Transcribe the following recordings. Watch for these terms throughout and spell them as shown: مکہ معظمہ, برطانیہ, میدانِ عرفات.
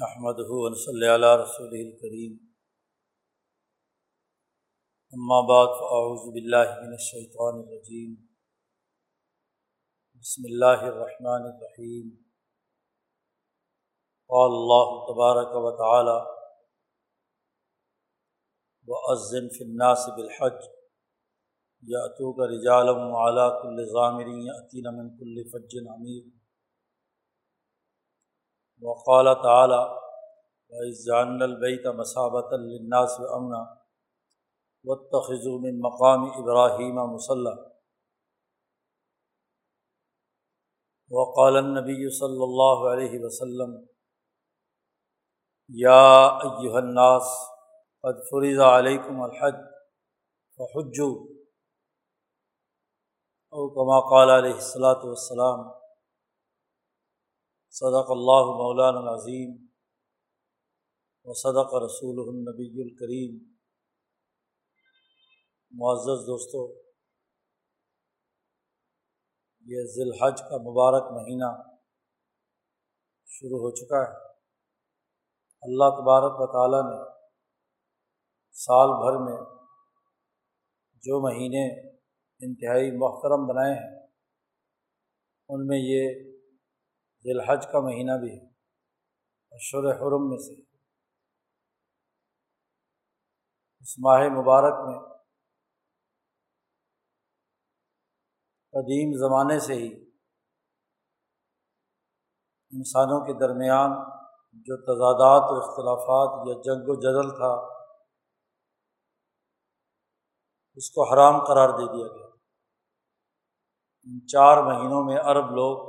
نحمدہ و نصلی علی رسولہ الکریم، اما بعد، فاعوذ باللہ من الشیطان الرجیم، بسم اللہ الرحمن الرحیم۔ قال اللہ تبارک و تعالی: وَأَذِّنْ فِي النَّاسِ بِالْحَجِّ يَأْتُوكَ رِجَالًا وَعَلَىٰ كُلِّ ضَامِرٍ يَأْتِينَ مِنْ كُلِّ فَجٍّ عَمِيقٍ۔ وقال تعالیٰ: وَإِذْ جَعَلْنَا الْبَيْتَ مَثَابَةً لِلنَّاسِ وَأَمْنًا وَاتَّخِذُوا مِن مَّقَامِ إِبْرَاهِيمَ مُصَلًّى۔ وقال النبی صلی اللہ علیہ وسلم: يَا أَيُّهَا النَّاسُ قَدْ فُرِضَ عَلَيْكُمُ الْحَجُّ فَحُجُّوا، أَوْ كَمَا قَالَ عَلَيْهِ الصَّلَاةُ وَالسَّلَامُ۔ صدق اللہ مولانا العظیم و صدق رسولہ النبی الکریم۔ معزز دوستو، یہ ذی الحج کا مبارک مہینہ شروع ہو چکا ہے۔ اللہ تبارک و تعالیٰ نے سال بھر میں جو مہینے انتہائی محترم بنائے ہیں، ان میں یہ ذی الحج کا مہینہ بھی ہے، اشہر حرم میں سے۔ اس ماہ مبارک میں قدیم زمانے سے ہی انسانوں کے درمیان جو تضادات اور اختلافات یا جنگ و جدل تھا، اس کو حرام قرار دے دیا گیا۔ ان چار مہینوں میں عرب لوگ،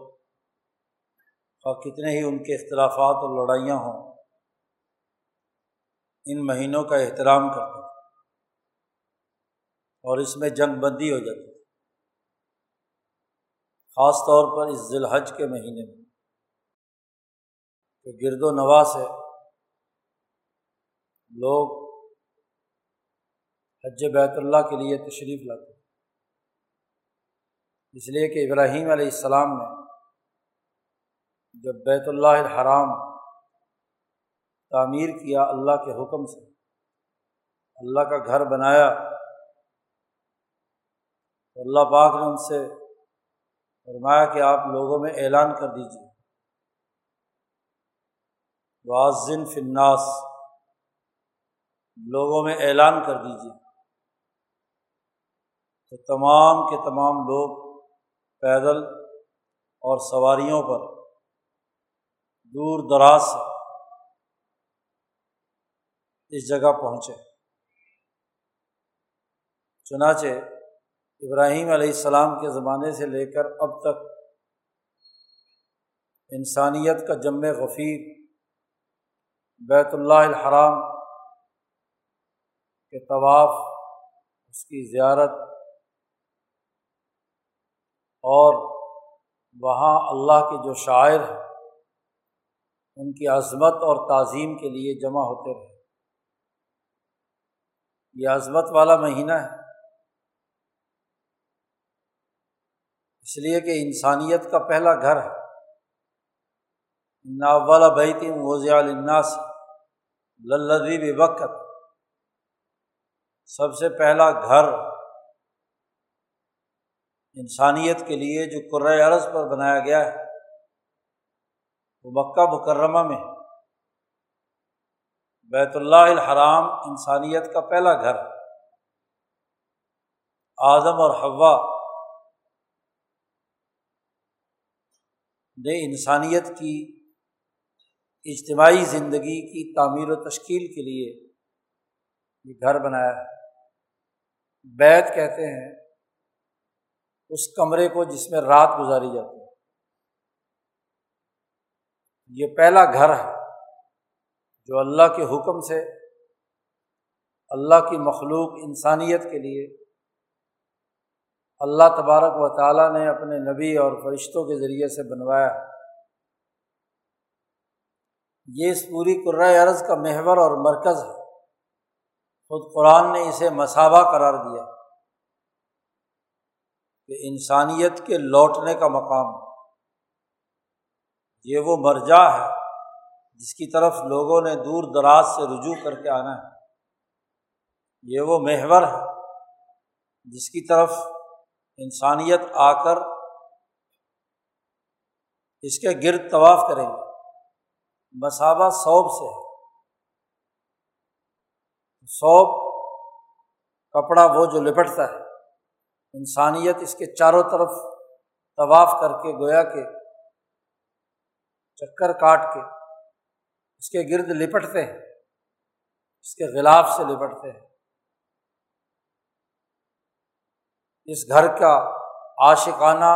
اور کتنے ہی ان کے اختلافات اور لڑائیاں ہوں، ان مہینوں کا احترام کرتے تھے اور اس میں جنگ بندی ہو جاتی تھی، خاص طور پر اس ذی الحج کے مہینے میں، کہ گرد و نواح سے لوگ حج بیت اللہ کے لیے تشریف لاتے تھے۔ اس لیے کہ ابراہیم علیہ السلام نے جب بیت اللہ الحرام تعمیر کیا اللہ کے حکم سے، اللہ کا گھر بنایا، تو اللہ پاک نے ان سے فرمایا کہ آپ لوگوں میں اعلان کر دیجیے، وَأَذِّنْ فِي النَّاسِ، لوگوں میں اعلان کر دیجیے، تو تمام کے تمام لوگ پیدل اور سواریوں پر دور دراز سے اس جگہ پہنچے۔ چنانچہ ابراہیم علیہ السلام کے زمانے سے لے کر اب تک انسانیت کا جم غفیر بیت اللہ الحرام کے طواف، اس کی زیارت، اور وہاں اللہ کے جو شاعر ہیں ان کی عظمت اور تعظیم کے لیے جمع ہوتے رہے۔ یہ عظمت والا مہینہ ہے، اس لیے کہ انسانیت کا پہلا گھر ہے۔ اِنَّ أَوَّلَ بَيْتٍ وُضِعَ لِلنَّاسِ لَلَّذِي بِبَکَّۃ، سب سے پہلا گھر انسانیت کے لیے جو کرۂ ارض پر بنایا گیا ہے وہ مکہ مکرمہ میں ہے۔ بیت اللہ الحرام انسانیت کا پہلا گھر، آدم اور حوا نے انسانیت کی اجتماعی زندگی کی تعمیر و تشکیل کے لیے یہ گھر بنایا ہے۔ بیت کہتے ہیں اس کمرے کو جس میں رات گزاری جاتی ہے۔ یہ پہلا گھر ہے جو اللہ کے حکم سے اللہ کی مخلوق انسانیت کے لیے اللہ تبارک و تعالیٰ نے اپنے نبی اور فرشتوں کے ذریعے سے بنوایا ہے۔ یہ اس پوری کرۂ ارض کا محور اور مرکز ہے۔ خود قرآن نے اسے مثابہ قرار دیا کہ انسانیت کے لوٹنے کا مقام، یہ وہ مرجع ہے جس کی طرف لوگوں نے دور دراز سے رجوع کر کے آنا ہے، یہ وہ محور ہے جس کی طرف انسانیت آ کر اس کے گرد طواف کریں گے۔ مسابہ صوب سے ہے، صوب کپڑا وہ جو لپٹتا ہے، انسانیت اس کے چاروں طرف طواف کر کے گویا کے چکر کاٹ کے اس کے گرد لپٹتے ہیں، اس کے غلاف سے لپٹتے ہیں۔ اس گھر کا عاشقانہ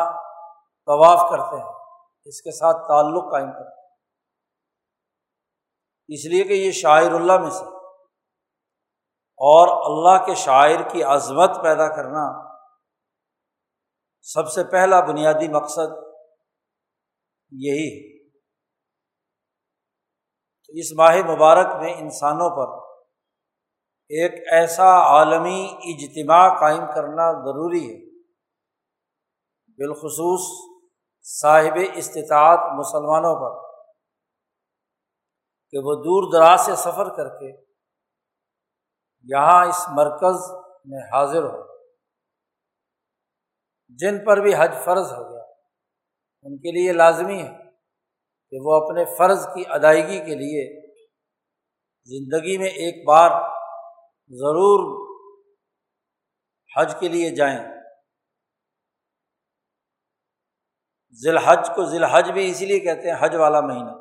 طواف کرتے ہیں، اس کے ساتھ تعلق قائم کرتے ہیں، اس لیے کہ یہ شاعر اللہ میں سے، اور اللہ کے شاعر کی عظمت پیدا کرنا سب سے پہلا بنیادی مقصد یہی ہے۔ اس ماہ مبارک میں انسانوں پر ایک ایسا عالمی اجتماع قائم کرنا ضروری ہے، بالخصوص صاحب استطاعت مسلمانوں پر، کہ وہ دور دراز سے سفر کر کے یہاں اس مرکز میں حاضر ہو۔ جن پر بھی حج فرض ہو گیا ان کے لیے لازمی ہے کہ وہ اپنے فرض کی ادائیگی کے لیے زندگی میں ایک بار ضرور حج کے لیے جائیں۔ ذی الحج کو ذی الحج بھی اسی لیے کہتے ہیں، حج والا مہینہ،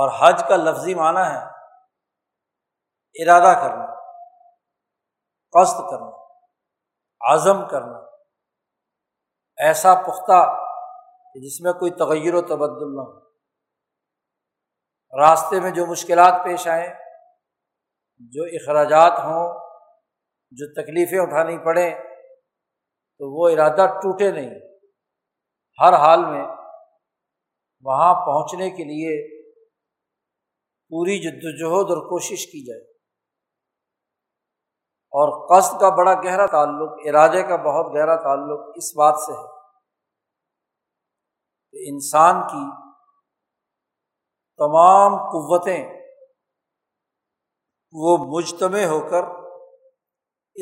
اور حج کا لفظی معنی ہے ارادہ کرنا، قصد کرنا، عزم کرنا، ایسا پختہ جس میں کوئی تغیر و تبدل نہ ہو۔ راستے میں جو مشکلات پیش آئیں، جو اخراجات ہوں، جو تکلیفیں اٹھانی پڑیں، تو وہ ارادہ ٹوٹے نہیں، ہر حال میں وہاں پہنچنے کے لیے پوری جدوجہد اور کوشش کی جائے۔ اور قصد کا بڑا گہرا تعلق، ارادے کا بہت گہرا تعلق اس بات سے ہے کہ انسان کی تمام قوتیں وہ مجتمع ہو کر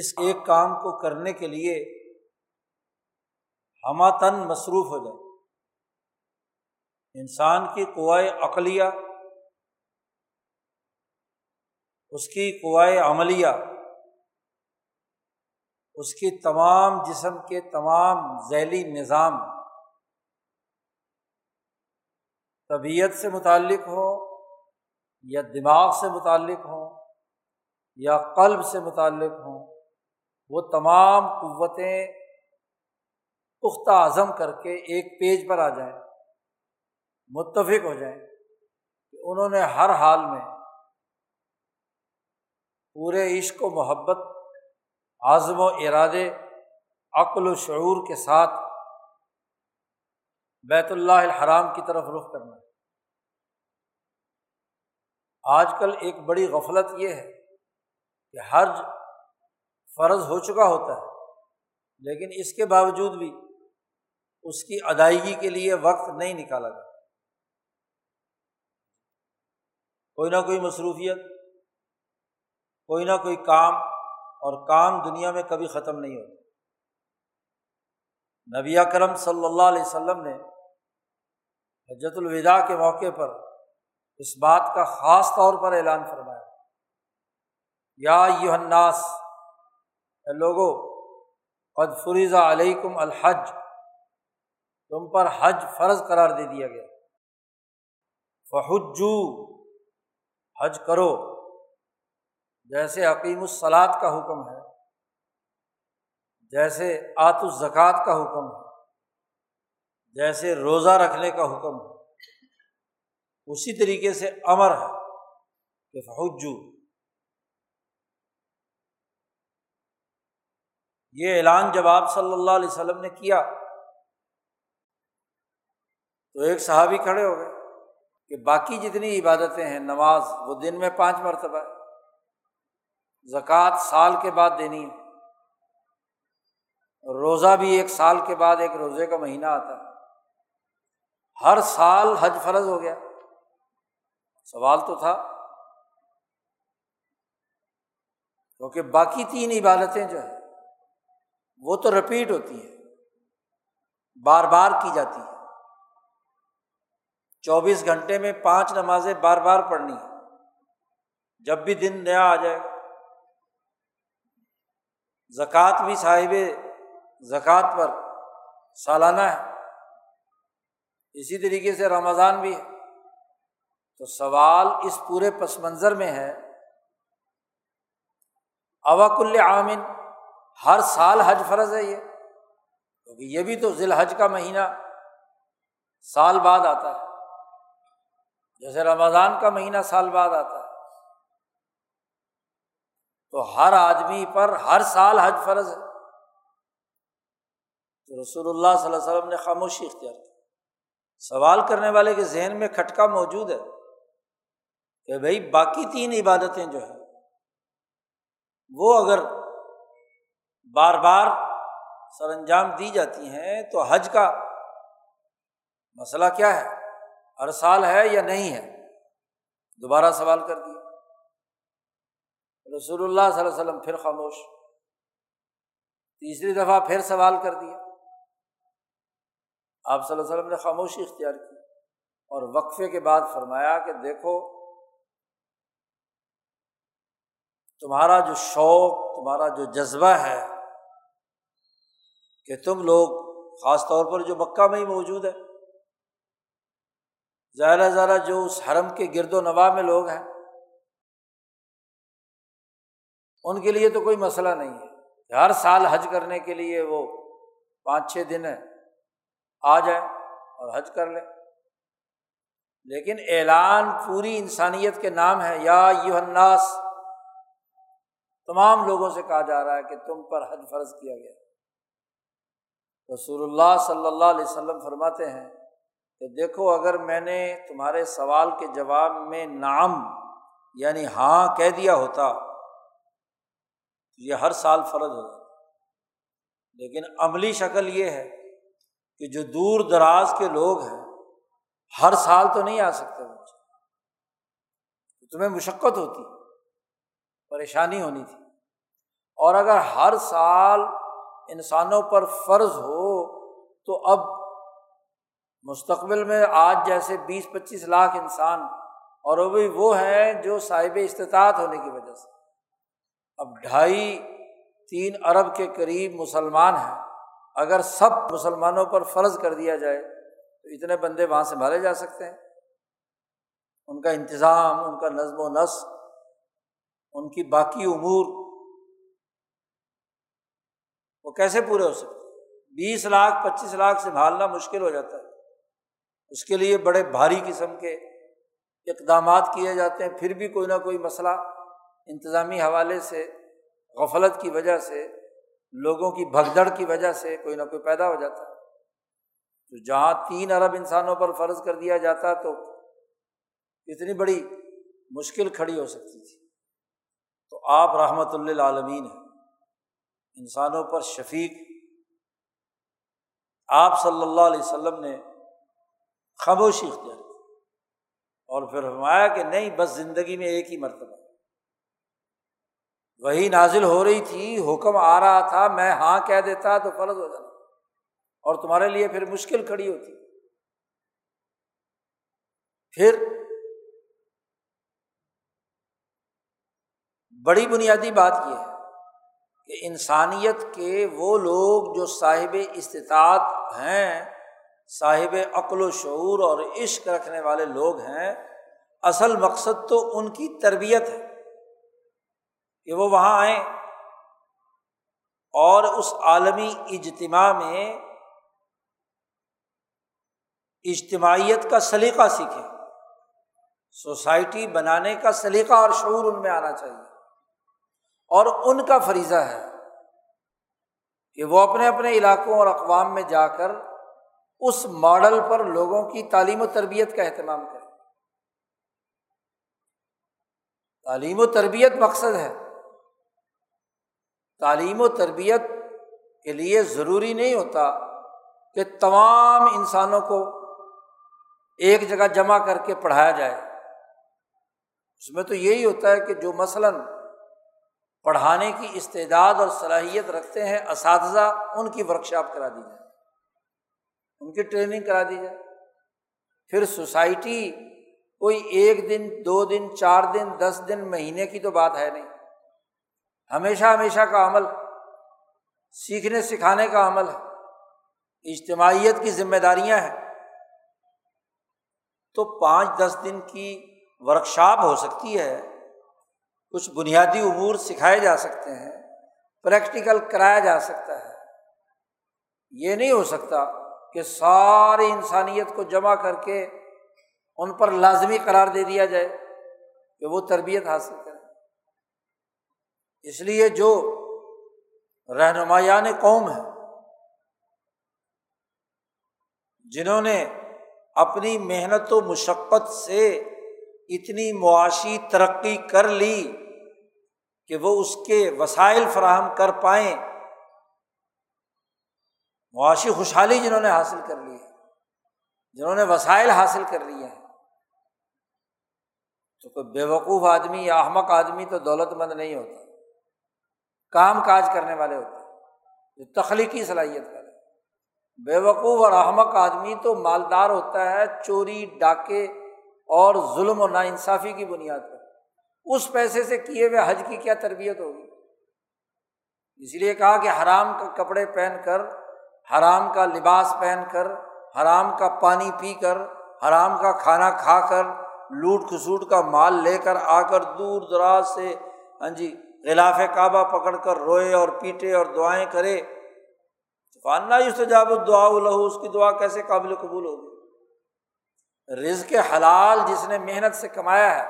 اس ایک کام کو کرنے کے لیے ہمتن مصروف ہو جائے۔ انسان کی قوائے عقلیہ، اس کی قوائے عملیہ، اس کی تمام جسم کے تمام ذیلی نظام، طبیعت سے متعلق ہو یا دماغ سے متعلق ہو یا قلب سے متعلق ہوں، وہ تمام قوتیں پختہ عزم کر کے ایک پیج پر آ جائیں، متفق ہو جائیں کہ انہوں نے ہر حال میں پورے عشق و محبت، عزم و ارادے، عقل و شعور کے ساتھ بیت اللہ الحرام کی طرف رخ کرنا ہے۔ آج کل ایک بڑی غفلت یہ ہے کہ حج فرض ہو چکا ہوتا ہے، لیکن اس کے باوجود بھی اس کی ادائیگی کے لیے وقت نہیں نکالا جاتا، کوئی نہ کوئی مصروفیت، کوئی نہ کوئی کام، اور کام دنیا میں کبھی ختم نہیں ہوتا۔ نبی اکرم صلی اللہ علیہ وسلم نے حجۃ الوداع کے موقع پر اس بات کا خاص طور پر اعلان فرمایا، یا ایہا الناس، اے لوگو، قد فرض علیکم الحج، تم پر حج فرض قرار دے دیا گیا، فحجوا، حج کرو، جیسے اقیموا الصلاۃ کا حکم ہے، جیسے آتوا الزکوٰۃ کا حکم ہے، جیسے روزہ رکھنے کا حکم ہے، اسی طریقے سے امر ہے کہ فحجوا۔ یہ اعلان جب آپ صلی اللہ علیہ وسلم نے کیا تو ایک صحابی کھڑے ہو گئے کہ باقی جتنی عبادتیں ہیں، نماز وہ دن میں 5 مرتبہ ہے، زکوٰۃ سال کے بعد دینی ہے، روزہ بھی 1 سال کے بعد، 1 روزے کا مہینہ آتا ہے، ہر سال حج فرض ہو گیا، سوال تو تھا، کیونکہ باقی تین عبادتیں جو ہیں وہ تو رپیٹ ہوتی ہیں، بار بار کی جاتی ہے، 24 گھنٹے میں 5 نمازیں بار بار پڑھنی ہے، جب بھی دن نیا آ جائے گا۔ زکوٰۃ بھی صاحب زکوٰۃ پر سالانہ ہے، اسی طریقے سے رمضان بھی ہے۔ تو سوال اس پورے پس منظر میں ہے، اوکل عامن ہر سال حج فرض ہے، یہ کیونکہ یہ بھی تو ذی الحج کا مہینہ سال بعد آتا ہے، جیسے رمضان کا مہینہ سال بعد آتا ہے، تو ہر آدمی پر ہر سال حج فرض ہے۔ تو رسول اللہ صلی اللہ علیہ وسلم نے خاموشی اختیار کی۔ سوال کرنے والے کے ذہن میں کھٹکا موجود ہے کہ بھائی باقی تین عبادتیں جو ہیں وہ اگر بار بار سر انجام دی جاتی ہیں تو حج کا مسئلہ کیا ہے، ہر سال ہے یا نہیں ہے؟ دوبارہ سوال کر دیا۔ رسول اللہ صلی اللہ علیہ وسلم پھر خاموش، تیسری دفعہ پھر سوال کر دیا، آپ صلی اللہ علیہ وسلم نے خاموشی اختیار کی اور وقفے کے بعد فرمایا کہ دیکھو، تمہارا جو شوق، تمہارا جو جذبہ ہے کہ تم لوگ خاص طور پر جو مکہ میں ہی موجود ہے، زیادہ سے زیادہ جو اس حرم کے گرد و نواح میں لوگ ہیں ان کے لیے تو کوئی مسئلہ نہیں ہے، ہر سال حج کرنے کے لیے وہ 5-6 دن ہے، آ جائیں اور حج کر لیں۔ لیکن اعلان پوری انسانیت کے نام ہے، یا ایھا الناس، تمام لوگوں سے کہا جا رہا ہے کہ تم پر حج فرض کیا گیا۔ رسول اللہ صلی اللہ علیہ وسلم فرماتے ہیں کہ دیکھو، اگر میں نے تمہارے سوال کے جواب میں نعم یعنی ہاں کہہ دیا ہوتا یہ ہر سال فرض ہو جاتا۔ لیکن عملی شکل یہ ہے کہ جو دور دراز کے لوگ ہیں ہر سال تو نہیں آ سکتے، تمہیں مشقت ہوتی، پریشانی ہونی تھی، اور اگر ہر سال انسانوں پر فرض ہو تو اب مستقبل میں آج جیسے 20-25 لاکھ انسان، اور وہ بھی وہ ہیں جو صاحب استطاعت ہونے کی وجہ سے، اب 2.5-3 ارب کے قریب مسلمان ہیں، اگر سب مسلمانوں پر فرض کر دیا جائے تو اتنے بندے وہاں سے مارے جا سکتے ہیں، ان کا انتظام، ان کا نظم و نسق، ان کی باقی امور وہ کیسے پورے ہو سکتے؟ 20 لاکھ 25 لاکھ سنبھالنا مشکل ہو جاتا ہے، اس کے لیے بڑے بھاری قسم کے اقدامات کیے جاتے ہیں، پھر بھی کوئی نہ کوئی مسئلہ انتظامی حوالے سے، غفلت کی وجہ سے، لوگوں کی بھگدڑ کی وجہ سے کوئی نہ کوئی پیدا ہو جاتا ہے۔ تو جہاں 3 ارب انسانوں پر فرض کر دیا جاتا تو اتنی بڑی مشکل کھڑی ہو سکتی تھی۔ تو آپ رحمت للعالمین ہیں، انسانوں پر شفیق، آپ صلی اللہ علیہ وسلم نے خاموشی اختیار کی اور پھر فرمایا کہ نہیں، بس زندگی میں ایک ہی مرتبہ وہی نازل ہو رہی تھی، حکم آ رہا تھا، میں ہاں کہہ دیتا تو فرض ہو جاتا اور تمہارے لیے پھر مشکل کھڑی ہوتی۔ پھر بڑی بنیادی بات یہ ہے کہ انسانیت کے وہ لوگ جو صاحب استطاعت ہیں، صاحب عقل و شعور اور عشق رکھنے والے لوگ ہیں، اصل مقصد تو ان کی تربیت ہے کہ وہ وہاں آئیں اور اس عالمی اجتماع میں اجتماعیت کا سلیقہ سیکھیں، سوسائٹی بنانے کا سلیقہ اور شعور ان میں آنا چاہیے، اور ان کا فریضہ ہے کہ وہ اپنے اپنے علاقوں اور اقوام میں جا کر اس ماڈل پر لوگوں کی تعلیم و تربیت کا اہتمام کریں۔ تعلیم و تربیت مقصد ہے، تعلیم و تربیت کے لیے ضروری نہیں ہوتا کہ تمام انسانوں کو ایک جگہ جمع کر کے پڑھایا جائے، اس میں تو یہی ہوتا ہے کہ جو مثلاً پڑھانے کی استعداد اور صلاحیت رکھتے ہیں اساتذہ، ان کی ورکشاپ کرا دی جائے، ان کی ٹریننگ کرا دی جائے، پھر سوسائٹی کوئی ایک دن، دو دن، چار دن، 10 دن، مہینے کی تو بات ہے نہیں، ہمیشہ کا عمل، سیکھنے سکھانے کا عمل ہے، اجتماعیت کی ذمہ داریاں ہیں۔ تو 5-10 دن کی ورکشاپ ہو سکتی ہے، کچھ بنیادی امور سکھائے جا سکتے ہیں، پریکٹیکل کرایا جا سکتا ہے۔ یہ نہیں ہو سکتا کہ ساری انسانیت کو جمع کر کے ان پر لازمی قرار دے دیا جائے کہ وہ تربیت حاصل کریں۔ اس لیے جو رہنمایان قوم ہیں، جنہوں نے اپنی محنت و مشقت سے اتنی معاشی ترقی کر لی کہ وہ اس کے وسائل فراہم کر پائیں، معاشی خوشحالی جنہوں نے حاصل کر لی ہے، جنہوں نے وسائل حاصل کر لیے ہیں، تو کوئی بیوقوف آدمی یا احمق آدمی تو دولت مند نہیں ہوتا، کام کاج کرنے والے ہوتے ہیں، جو تخلیقی صلاحیت والے۔ بیوقوف اور احمق آدمی تو مالدار ہوتا ہے چوری، ڈاکے اور ظلم و ناانصافی کی بنیاد پر۔ اس پیسے سے کیے ہوئے حج کی کیا تربیت ہوگی؟ اس لیے کہا کہ حرام کا کپڑے پہن کر، حرام کا لباس پہن کر، حرام کا پانی پی کر، حرام کا کھانا کھا کر، لوٹ کھسوٹ کا مال لے کر آ کر دور دراز سے غلاف کعبہ پکڑ کر روئے اور پیٹے اور دعائیں کرے، فانا یستجاب الدعاء لہ، اس کی دعا کیسے قابل قبول ہوگی؟ رزق حلال جس نے محنت سے کمایا ہے،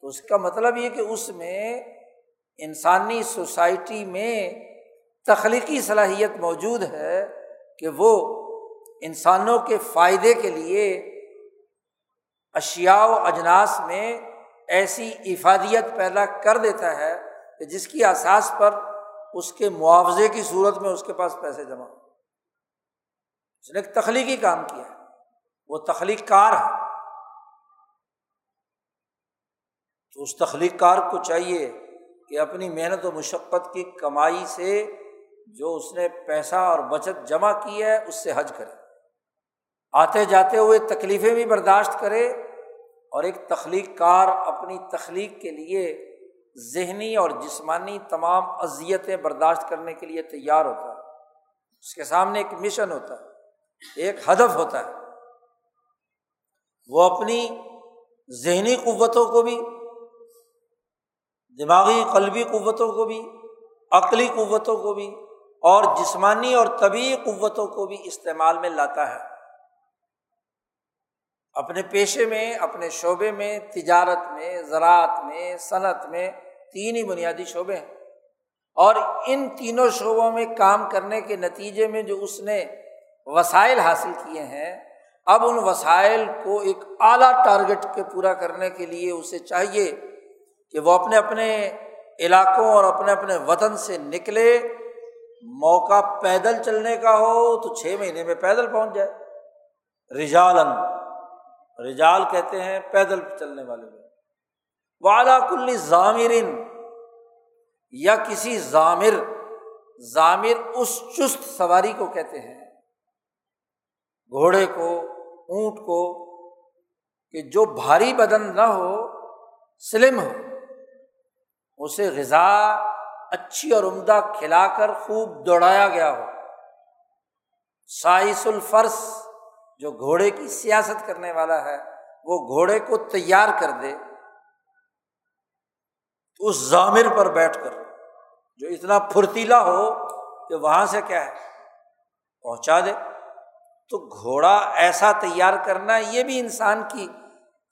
تو اس کا مطلب یہ کہ اس میں انسانی سوسائٹی میں تخلیقی صلاحیت موجود ہے کہ وہ انسانوں کے فائدے کے لیے اشیاء و اجناس میں ایسی افادیت پیدا کر دیتا ہے کہ جس کی اساس پر اس کے معاوضے کی صورت میں اس کے پاس پیسے جمع ہو۔ اس نے ایک تخلیقی کام کیا ہے، وہ تخلیق کار ہے، تو اس تخلیق کار کو چاہیے کہ اپنی محنت و مشقت کی کمائی سے جو اس نے پیسہ اور بچت جمع کی ہے، اس سے حج کرے، آتے جاتے ہوئے تکلیفیں بھی برداشت کرے، اور ایک تخلیق کار اپنی تخلیق کے لیے ذہنی اور جسمانی تمام اذیتیں برداشت کرنے کے لیے تیار ہوتا ہے۔ اس کے سامنے ایک مشن ہوتا ہے، ایک ہدف ہوتا ہے، وہ اپنی ذہنی قوتوں کو بھی، دماغی قلبی قوتوں کو بھی، عقلی قوتوں کو بھی، اور جسمانی اور طبعی قوتوں کو بھی استعمال میں لاتا ہے۔ اپنے پیشے میں، اپنے شعبے میں، تجارت میں، زراعت میں، صنعت میں، 3 ہی بنیادی شعبے ہیں، اور ان تینوں شعبوں میں کام کرنے کے نتیجے میں جو اس نے وسائل حاصل کیے ہیں، اب ان وسائل کو ایک اعلیٰ ٹارگٹ کے پورا کرنے کے لیے اسے چاہیے کہ وہ اپنے اپنے علاقوں اور اپنے اپنے وطن سے نکلے، موقع پیدل چلنے کا ہو تو 6 مہینے میں پیدل پہنچ جائے۔ رجالن، رجال کہتے ہیں پیدل چلنے والے لوگ۔ وعلیٰ کل ضامر، یا کسی ضامر، ضامر اس چست سواری کو کہتے ہیں، گھوڑے کو، اونٹ کو، کہ جو بھاری بدن نہ ہو، سلم ہو، اسے غذا اچھی اور عمدہ کھلا کر خوب دوڑایا گیا ہو۔ سائس الفرس، جو گھوڑے کی سیاست کرنے والا ہے، وہ گھوڑے کو تیار کر دے اس ضامر پر بیٹھ کر، جو اتنا پھرتیلا ہو کہ وہاں سے کیا ہے پہنچا دے۔ تو گھوڑا ایسا تیار کرنا، یہ بھی انسان کی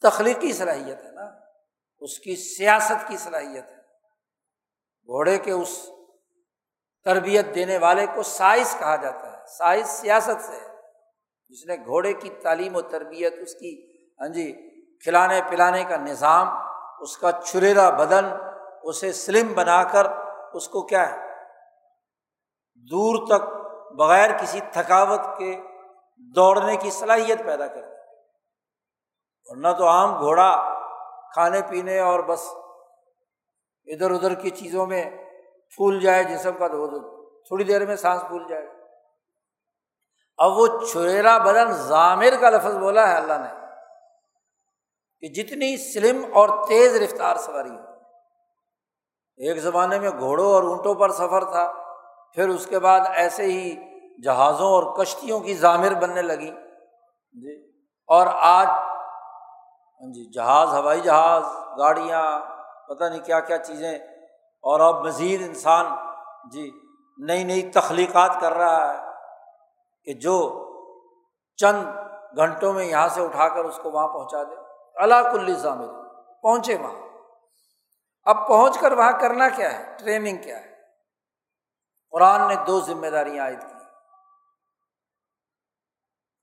تخلیقی صلاحیت ہے نا، اس کی سیاست کی صلاحیت ہے۔ گھوڑے کے اس تربیت دینے والے کو سائس کہا جاتا ہے، سائس سیاست سے، جس نے گھوڑے کی تعلیم و تربیت، اس کی کھلانے پلانے کا نظام، اس کا چھریرا بدن، اسے سلم بنا کر اس کو کیا ہے دور تک بغیر کسی تھکاوٹ کے دوڑنے کی صلاحیت پیدا کر دی۔ ورنہ تو عام گھوڑا کھانے پینے اور بس ادھر ادھر کی چیزوں میں پھول جائے جسم کا تو تھوڑی دیر میں سانس پھول جائے گا۔ اب وہ چھریرا بدن ضامر کا لفظ بولا ہے اللہ نے کہ جتنی سلم اور تیز رفتار سواری ہو۔ ایک زمانے میں گھوڑوں اور اونٹوں پر سفر تھا، پھر اس کے بعد ایسے ہی جہازوں اور کشتیوں کی ضامر بننے لگی جی، اور آج جی جہاز، ہوائی جہاز، گاڑیاں، پتہ نہیں کیا کیا چیزیں، اور اب مزید انسان جی نئی نئی تخلیقات کر رہا ہے کہ جو چند گھنٹوں میں یہاں سے اٹھا کر اس کو وہاں پہنچا دے۔ علا کل ضامر پہنچے وہاں۔ اب پہنچ کر وہاں کرنا کیا ہے، ٹریننگ کیا ہے؟ قرآن نے دو ذمہ داریاں عائد کی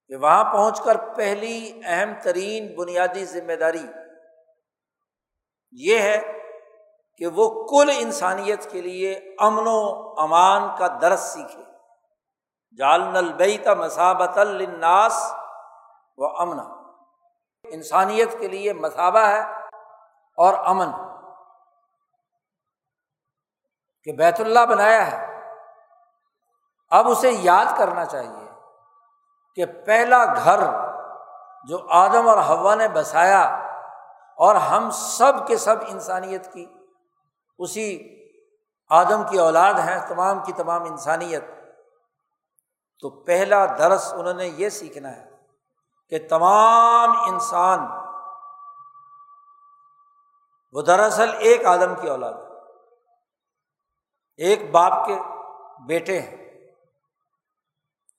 کہ وہاں پہنچ کر پہلی اہم ترین بنیادی ذمہ داری یہ ہے کہ وہ کل انسانیت کے لیے امن و امان کا درس سیکھے۔ جعلنا البیت مثابۃ للناس و امنا، انسانیت کے لیے مثابہ ہے اور امن، کہ بیت اللہ بنایا ہے۔ اب اسے یاد کرنا چاہیے کہ پہلا گھر جو آدم اور حوا نے بسایا، اور ہم سب کے سب انسانیت کی اسی آدم کی اولاد ہیں، تمام کی تمام انسانیت، تو پہلا درس انہوں نے یہ سیکھنا ہے کہ تمام انسان وہ دراصل ایک آدم کی اولاد ہے، ایک باپ کے بیٹے ہیں۔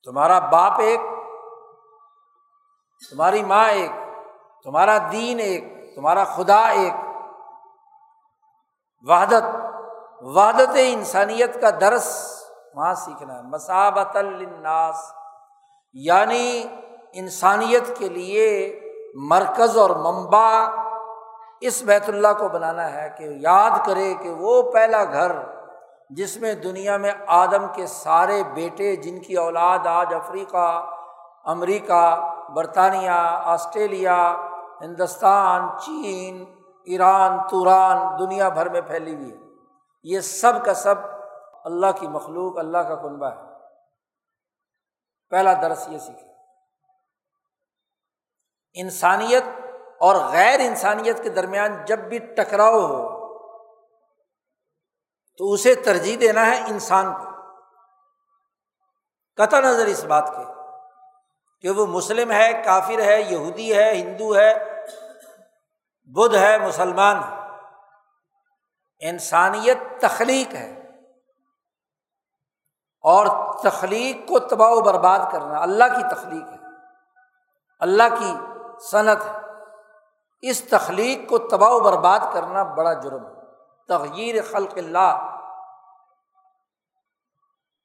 تمہارا باپ ایک، تمہاری ماں ایک، تمہارا دین ایک، تمہارا خدا ایک۔ وحدت انسانیت کا درس وہاں سیکھنا ہے، مثابۃ للناس، یعنی انسانیت کے لیے مرکز اور منبع اس بیت اللہ کو بنانا ہے کہ یاد کرے کہ وہ پہلا گھر جس میں دنیا میں آدم کے سارے بیٹے جن کی اولاد آج افریقہ، امریکہ، برطانیہ، آسٹریلیا، ہندوستان، چین، ایران، توران، دنیا بھر میں پھیلی ہوئی ہے، یہ سب کا سب اللہ کی مخلوق، اللہ کا کنبہ ہے۔ پہلا درس یہ سیکھے۔ انسانیت اور غیر انسانیت کے درمیان جب بھی ٹکراؤ ہو تو اسے ترجیح دینا ہے انسان کو، قطع نظر اس بات کے کہ وہ مسلم ہے، کافر ہے، یہودی ہے، ہندو ہے، بدھ ہے، مسلمان ہے۔ انسانیت تخلیق ہے، اور تخلیق کو تباہ و برباد کرنا اللہ کی تخلیق ہے، اللہ کی صنعت ہے۔ اس تخلیق کو تباہ و برباد کرنا بڑا جرم ہے، تغییر خلق اللہ،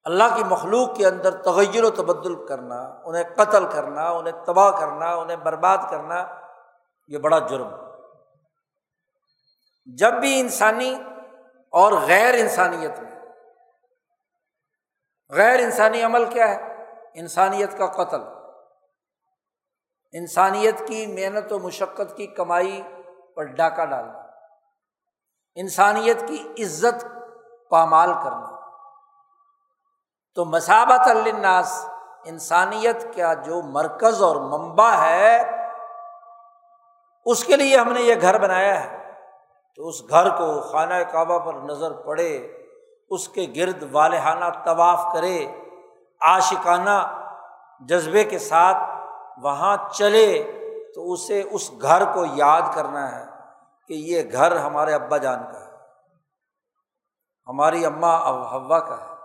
اللہ کی مخلوق کے اندر تغیر و تبدل کرنا، انہیں قتل کرنا، انہیں تباہ کرنا، انہیں برباد کرنا، یہ بڑا جرم۔ جب بھی انسانی اور غیر انسانیت میں، غیر انسانی عمل کیا ہے؟ انسانیت کا قتل، انسانیت کی محنت و مشقت کی کمائی پر ڈاکہ ڈالنا، انسانیت کی عزت پامال کرنا۔ تو مثابۃ للناس، انسانیت کا جو مرکز اور منبع ہے، اس کے لیے ہم نے یہ گھر بنایا ہے۔ تو اس گھر کو، خانہ کعبہ پر نظر پڑے، اس کے گرد والہانہ طواف کرے، عاشقانہ جذبے کے ساتھ وہاں چلے، تو اسے اس گھر کو یاد کرنا ہے کہ یہ گھر ہمارے ابا جان کا ہے، ہماری اماں حوا کا ہے،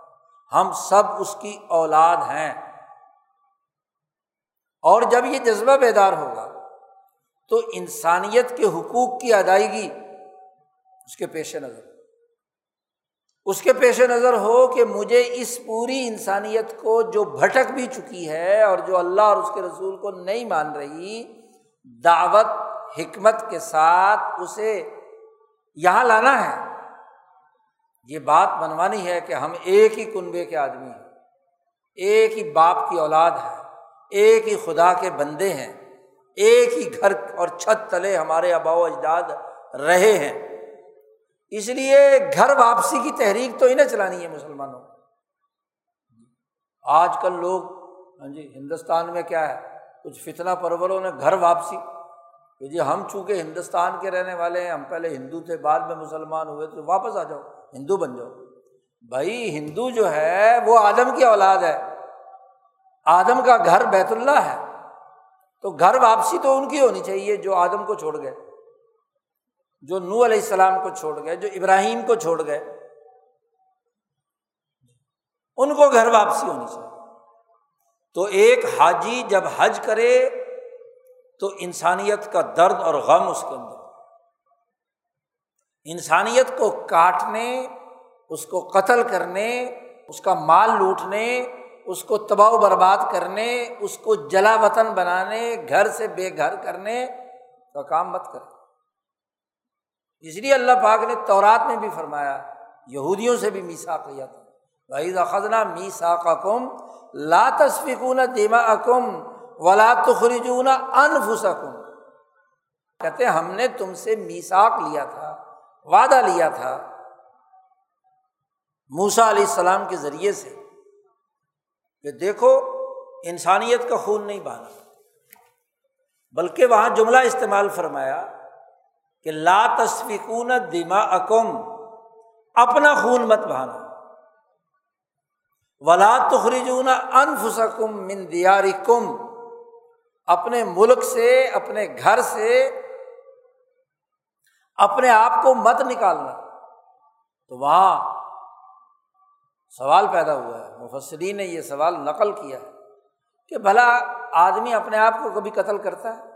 ہم سب اس کی اولاد ہیں۔ اور جب یہ جذبہ بیدار ہوگا تو انسانیت کے حقوق کی ادائیگی اس کے پیش نظر ہو کہ مجھے اس پوری انسانیت کو جو بھٹک بھی چکی ہے اور جو اللہ اور اس کے رسول کو نہیں مان رہی، دعوت حکمت کے ساتھ اسے یہاں لانا ہے۔ یہ بات منوانی ہے کہ ہم ایک ہی کنبے کے آدمی ہیں، ایک ہی باپ کی اولاد ہے، ایک ہی خدا کے بندے ہیں، ایک ہی گھر اور چھت تلے ہمارے آباء و اجداد رہے ہیں، اس لیے گھر واپسی کی تحریک تو انہیں چلانی ہے مسلمانوں کو۔ آج کل لوگ ہندوستان میں کیا ہے، کچھ فتنہ پروروں نے گھر واپسی کہ جی ہم چونکہ ہندوستان کے رہنے والے ہیں، ہم پہلے ہندو تھے بعد میں مسلمان ہوئے تو واپس آ جاؤ ہندو بن جاؤ۔ بھائی ہندو جو ہے وہ آدم کی اولاد ہے، آدم کا گھر بیت اللہ ہے، تو گھر واپسی تو ان کی ہونی چاہیے جو آدم کو چھوڑ گئے، جو نوح علیہ السلام کو چھوڑ گئے، جو ابراہیم کو چھوڑ گئے، ان کو گھر واپسی ہونی چاہیے۔ تو ایک حاجی جب حج کرے تو انسانیت کا درد اور غم اس کے اندر، انسانیت کو کاٹنے، اس کو قتل کرنے، اس کا مال لوٹنے، اس کو تباہ و برباد کرنے، اس کو جلا وطن بنانے، گھر سے بے گھر کرنے کا کام مت کرے۔ اس لیے اللہ پاک نے تورات میں بھی فرمایا، یہودیوں سے بھی میثاق لیا تھا، وَإِذْ أَخَذْنَا مِيثَاقَكُمْ لَا تَسْفِكُونَ دِمَاءَكُمْ وَلَا تُخْرِجُونَ أَنفُسَكُمْ، کہتے ہم نے تم سے میثاق لیا تھا، وعدہ لیا تھا موسیٰ علیہ السلام کے ذریعے سے کہ دیکھو انسانیت کا خون نہیں بہانا، بلکہ وہاں جملہ استعمال فرمایا کہ لَا تَسْفِكُونَ دِمَاءَكُمْ، اپنا خون مت بہانا، وَلَا تُخْرِجُونَ أَنفُسَكُمْ مِنْ دِيَارِكُمْ، اپنے ملک سے، اپنے گھر سے اپنے آپ کو مت نکالنا۔ تو وہاں سوال پیدا ہوا ہے، مفسرین نے یہ سوال نقل کیا ہے کہ بھلا آدمی اپنے آپ کو کبھی قتل کرتا ہے؟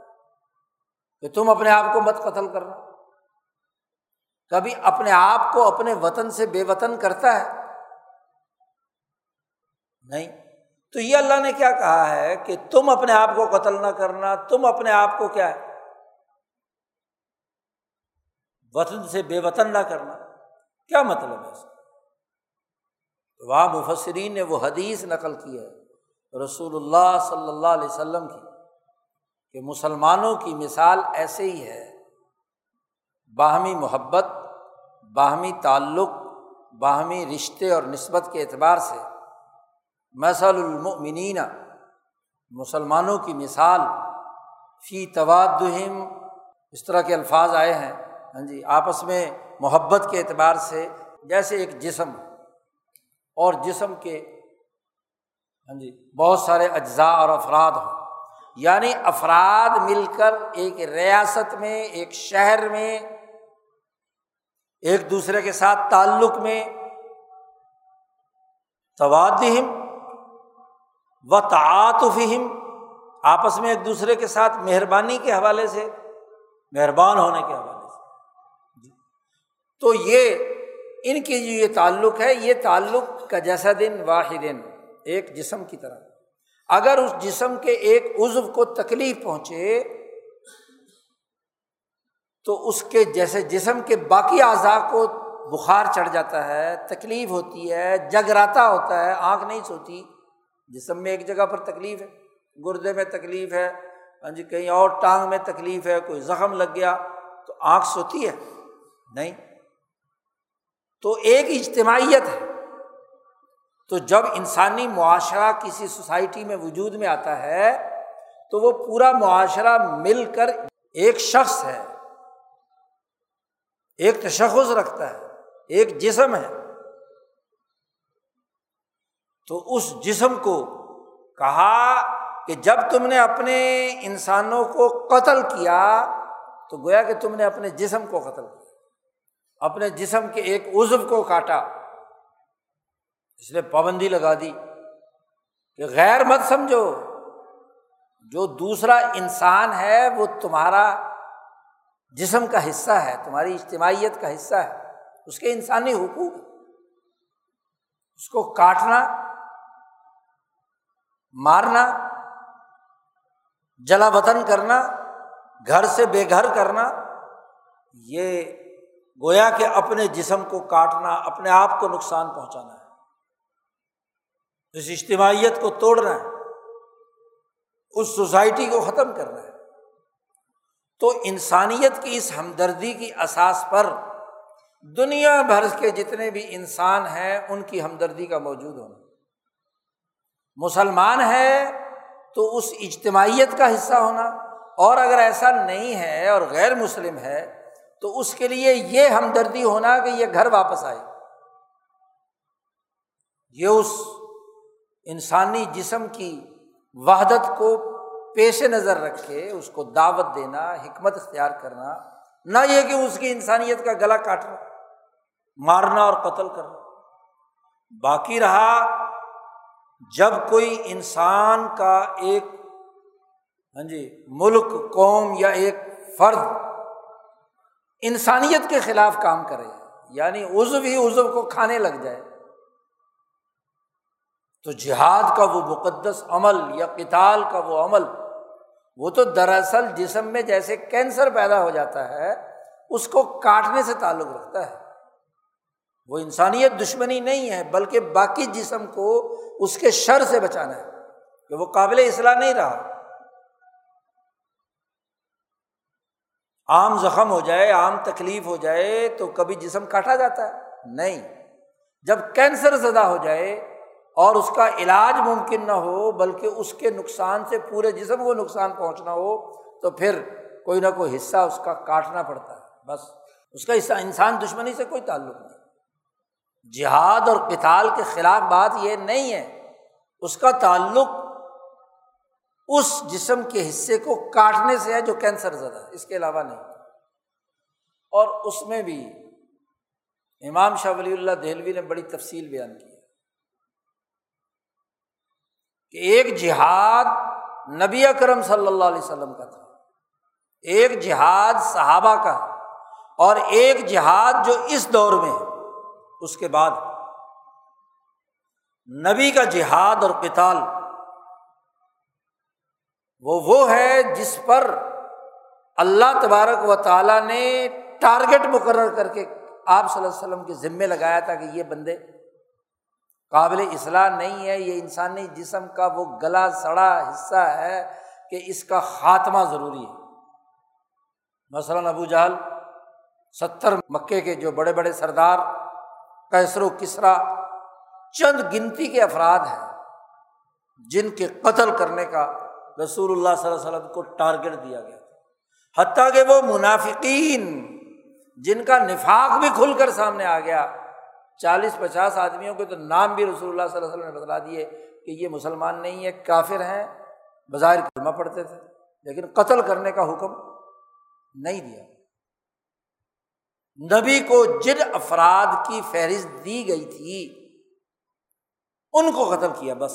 کہ تم اپنے آپ کو مت قتل کرنا۔ کبھی اپنے آپ کو اپنے وطن سے بے وطن کرتا ہے؟ نہیں۔ تو یہ اللہ نے کیا کہا ہے کہ تم اپنے آپ کو قتل نہ کرنا، تم اپنے آپ کو کیا ہے وطن سے بے وطن نہ کرنا، کیا مطلب ہے اس کا؟ وہاں مفسرین نے وہ حدیث نقل کی ہے رسول اللہ صلی اللہ علیہ وسلم کی کہ مسلمانوں کی مثال ایسے ہی ہے، باہمی محبت، باہمی تعلق، باہمی رشتے اور نسبت کے اعتبار سے مثل المؤمنین، مسلمانوں کی مثال، فی توادہم، اس طرح کے الفاظ آئے ہیں آپس میں محبت کے اعتبار سے جیسے ایک جسم اور جسم کے بہت سارے اجزاء اور افراد ہوں، یعنی افراد مل کر ایک ریاست میں، ایک شہر میں، ایک دوسرے کے ساتھ تعلق میں، توادہم و تعاطفہم، آپس میں ایک دوسرے کے ساتھ مہربانی کے حوالے سے، مہربان ہونے کے حوالے سے۔ تو یہ ان کی جو یہ تعلق ہے، یہ تعلق کا جسد واحد، ایک جسم کی طرح، اگر اس جسم کے ایک عضو کو تکلیف پہنچے تو اس کے جیسے جسم کے باقی اعضاء کو بخار چڑھ جاتا ہے، تکلیف ہوتی ہے، جگراتا ہوتا ہے، آنکھ نہیں سوتی، جسم میں ایک جگہ پر تکلیف ہے، گردے میں تکلیف ہے، کہیں اور ٹانگ میں تکلیف ہے، کوئی زخم لگ گیا، تو آنکھ سوتی ہے نہیں۔ تو ایک اجتماعیت ہے، تو جب انسانی معاشرہ کسی سوسائٹی میں وجود میں آتا ہے تو وہ پورا معاشرہ مل کر ایک شخص ہے، ایک تشخص رکھتا ہے، ایک جسم ہے۔ تو اس جسم کو کہا کہ جب تم نے اپنے انسانوں کو قتل کیا تو گویا کہ تم نے اپنے جسم کو قتل کیا، اپنے جسم کے ایک عضو کو کاٹا، اس لیے پابندی لگا دی کہ غیر مت سمجھو، جو دوسرا انسان ہے وہ تمہارا جسم کا حصہ ہے، تمہاری اجتماعیت کا حصہ ہے، اس کے انسانی حقوق، اس کو کاٹنا، مارنا، جلا وطن کرنا، گھر سے بے گھر کرنا، یہ گویا کہ اپنے جسم کو کاٹنا، اپنے آپ کو نقصان پہنچانا ہے، اس اجتماعیت کو توڑنا ہے، اس سوسائٹی کو ختم کرنا ہے۔ تو انسانیت کی اس ہمدردی کی اساس پر دنیا بھر کے جتنے بھی انسان ہیں ان کی ہمدردی کا موجود ہونا، مسلمان ہے تو اس اجتماعیت کا حصہ ہونا، اور اگر ایسا نہیں ہے اور غیر مسلم ہے تو اس کے لیے یہ ہمدردی ہونا کہ یہ گھر واپس آئے، یہ اس انسانی جسم کی وحدت کو پیش نظر رکھ کے اس کو دعوت دینا، حکمت اختیار کرنا، نہ یہ کہ اس کی انسانیت کا گلا کاٹنا، مارنا اور قتل کرنا۔ باقی رہا جب کوئی انسان کا ایک ملک، قوم یا ایک فرد انسانیت کے خلاف کام کرے، یعنی عضو ہی عضو کو کھانے لگ جائے، تو جہاد کا وہ مقدس عمل یا قتال کا وہ عمل، وہ تو دراصل جسم میں جیسے کینسر پیدا ہو جاتا ہے اس کو کاٹنے سے تعلق رکھتا ہے، وہ انسانیت دشمنی نہیں ہے بلکہ باقی جسم کو اس کے شر سے بچانا ہے کہ وہ قابل اصلاح نہیں رہا، عام زخم ہو جائے، عام تکلیف ہو جائے تو کبھی جسم کاٹا جاتا ہے؟ نہیں، جب کینسر زدہ ہو جائے اور اس کا علاج ممکن نہ ہو بلکہ اس کے نقصان سے پورے جسم کو نقصان پہنچنا ہو تو پھر کوئی نہ کوئی حصہ اس کا کاٹنا پڑتا ہے، بس اس کا حصہ، انسان دشمنی سے کوئی تعلق نہیں۔ جہاد اور قتال کے خلاف بات یہ نہیں ہے، اس کا تعلق اس جسم کے حصے کو کاٹنے سے ہے جو کینسر زدہ ہے، اس کے علاوہ نہیں۔ اور اس میں بھی امام شاہ ولی اللہ دہلوی نے بڑی تفصیل بیان کی کہ ایک جہاد نبی اکرم صلی اللہ علیہ وسلم کا تھا، ایک جہاد صحابہ کا، اور ایک جہاد جو اس دور میں ہے۔ اس کے بعد نبی کا جہاد اور قتال وہ ہے جس پر اللہ تبارک و تعالیٰ نے ٹارگٹ مقرر کر کے آپ صلی اللہ علیہ وسلم کے ذمے لگایا تھا کہ یہ بندے قابل اصلاح نہیں ہے، یہ انسانی جسم کا وہ گلا سڑا حصہ ہے کہ اس کا خاتمہ ضروری ہے۔ مثلاً ابو جہل، 70 مکے کے جو بڑے بڑے سردار، قیصر و کسریٰ، چند گنتی کے افراد ہیں جن کے قتل کرنے کا رسول اللہ صلی اللہ علیہ وسلم کو ٹارگٹ دیا گیا، حتیٰ کہ وہ منافقین جن کا نفاق بھی کھل کر سامنے آ گیا، 40-50 آدمیوں کے تو نام بھی رسول اللہ صلی اللہ علیہ وسلم نے بتلا دیے کہ یہ مسلمان نہیں ہے، کافر ہیں، بظاہر کلمہ پڑھتے تھے لیکن قتل کرنے کا حکم نہیں دیا۔ نبی کو جن افراد کی فہرست دی گئی تھی ان کو قتل کیا، بس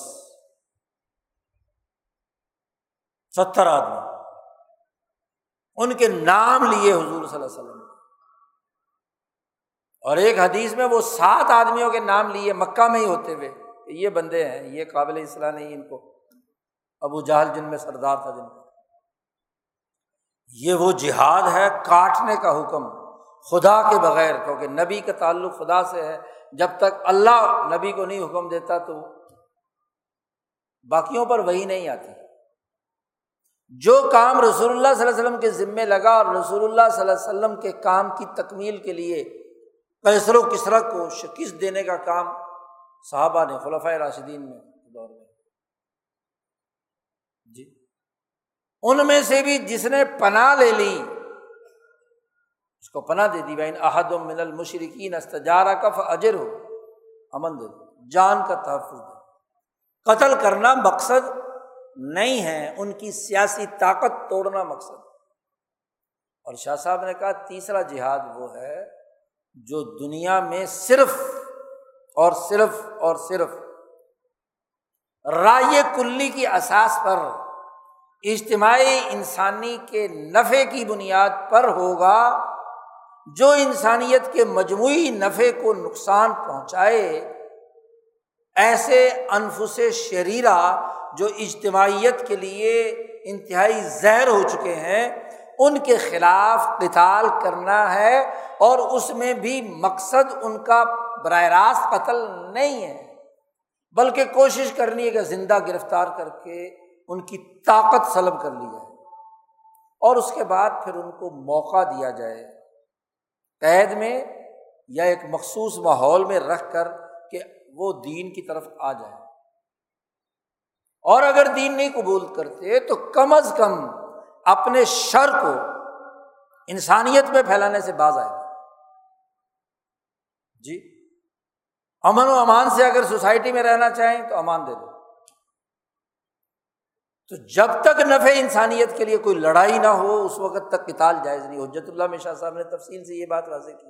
70 آدمی، ان کے نام لیے حضور صلی اللہ علیہ وسلم، اور ایک حدیث میں وہ 7 آدمیوں کے نام لیے مکہ میں ہی ہوتے ہوئے کہ یہ بندے ہیں، یہ قابل اصلاح نہیں، ان کو ابو جہل جن میں سردار تھا، جن یہ وہ جہاد ہے کاٹنے کا حکم خدا کے بغیر، کیونکہ نبی کا تعلق خدا سے ہے، جب تک اللہ نبی کو نہیں حکم دیتا تو باقیوں پر وحی نہیں آتی۔ جو کام رسول اللہ صلی اللہ علیہ وسلم کے ذمے لگا اور رسول اللہ صلی اللہ علیہ وسلم کے کام کی تکمیل کے لیے قیصر و کسریٰ کو شکست دینے کا کام صحابہ نے خلفائے راشدین میں دور میں جی، ان میں سے بھی جس نے پناہ لے لی اس کو پناہ دے دی، وَإِنْ أَحَدٌ مِّنَ الْمُشْرِكِينَ اسْتَجَارَكَ فَأَجِرْهُ، امن دے دو، جان کا تحفظ دے۔ قتل کرنا مقصد نہیں ہے، ان کی سیاسی طاقت توڑنا مقصد۔ اور شاہ صاحب نے کہا تیسرا جہاد وہ ہے جو دنیا میں صرف اور صرف اور صرف رائے کلی کی اساس پر، اجتماعی انسانی کے نفع کی بنیاد پر ہوگا، جو انسانیت کے مجموعی نفع کو نقصان پہنچائے، ایسے انفس شریرہ جو اجتماعیت کے لیے انتہائی زہر ہو چکے ہیں، ان کے خلاف قتال کرنا ہے، اور اس میں بھی مقصد ان کا براہ راست قتل نہیں ہے بلکہ کوشش کرنی ہے کہ زندہ گرفتار کر کے ان کی طاقت سلب کر لی جائے اور اس کے بعد پھر ان کو موقع دیا جائے قید میں یا ایک مخصوص ماحول میں رکھ کر کہ وہ دین کی طرف آ جائے، اور اگر دین نہیں قبول کرتے تو کم از کم اپنے شر کو انسانیت میں پھیلانے سے باز آئے۔ جی، امن و امان سے اگر سوسائٹی میں رہنا چاہیں تو امان دے دو۔ تو جب تک نفع انسانیت کے لیے کوئی لڑائی نہ ہو اس وقت تک قتال جائز نہیں۔ حجت اللہ میں شاہ صاحب نے تفصیل سے یہ بات واضح کی۔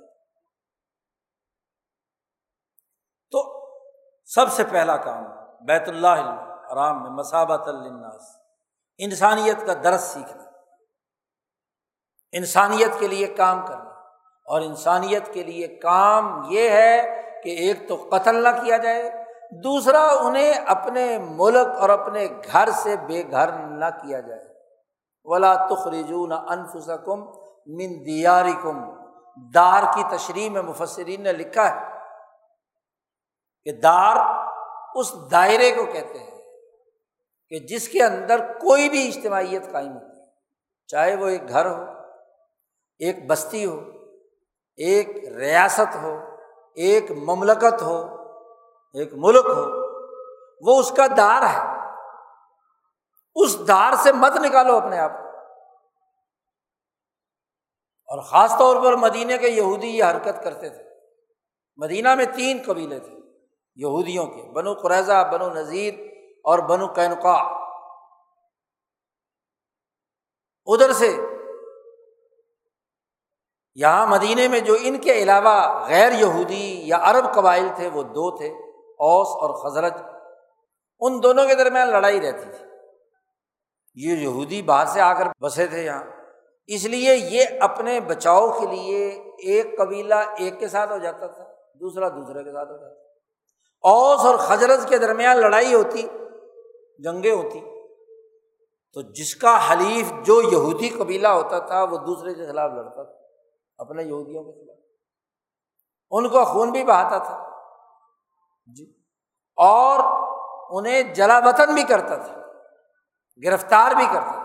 تو سب سے پہلا کام بیت اللہ الحرام میں مثابۃ للناس، انسانیت کا درس سیکھنا، انسانیت کے لیے کام کرنا، اور انسانیت کے لیے کام یہ ہے کہ ایک تو قتل نہ کیا جائے، دوسرا انہیں اپنے ملک اور اپنے گھر سے بے گھر نہ کیا جائے۔ وَلَا تُخْرِجُونَ أَنفُسَكُمْ مِنْ دِيَارِكُمْ، دار کی تشریح میں مفسرین نے لکھا ہے کہ دار اس دائرے کو کہتے ہیں کہ جس کے اندر کوئی بھی اجتماعیت قائم ہو، چاہے وہ ایک گھر ہو، ایک بستی ہو، ایک ریاست ہو، ایک مملکت ہو، ایک ملک ہو، وہ اس کا دار ہے۔ اس دار سے مت نکالو اپنے آپ کو۔ اور خاص طور پر مدینے کے یہودی یہ حرکت کرتے تھے۔ مدینہ میں 3 قبیلے تھے یہودیوں کے، بنو قریظہ، بنو نذیر اور بنو قینقاع۔ ادھر سے یہاں مدینے میں جو ان کے علاوہ غیر یہودی یا عرب قبائل تھے وہ 2 تھے، اوس اور خزرج۔ ان دونوں کے درمیان لڑائی رہتی تھی۔ یہ یہودی باہر سے آ کر بسے تھے یہاں، اس لیے یہ اپنے بچاؤ کے لیے ایک قبیلہ ایک کے ساتھ ہو جاتا تھا، دوسرا دوسرے کے ساتھ ہو جاتا تھا۔ اوس اور خزرج کے درمیان لڑائی ہوتی، جنگیں ہوتی، تو جس کا حلیف جو یہودی قبیلہ ہوتا تھا وہ دوسرے کے خلاف لڑتا تھا، اپنے یہودیوں کے خلاف، ان کو خون بھی بہاتا تھا جی، اور انہیں جلا وطن بھی کرتا تھا، گرفتار بھی کرتا تھا۔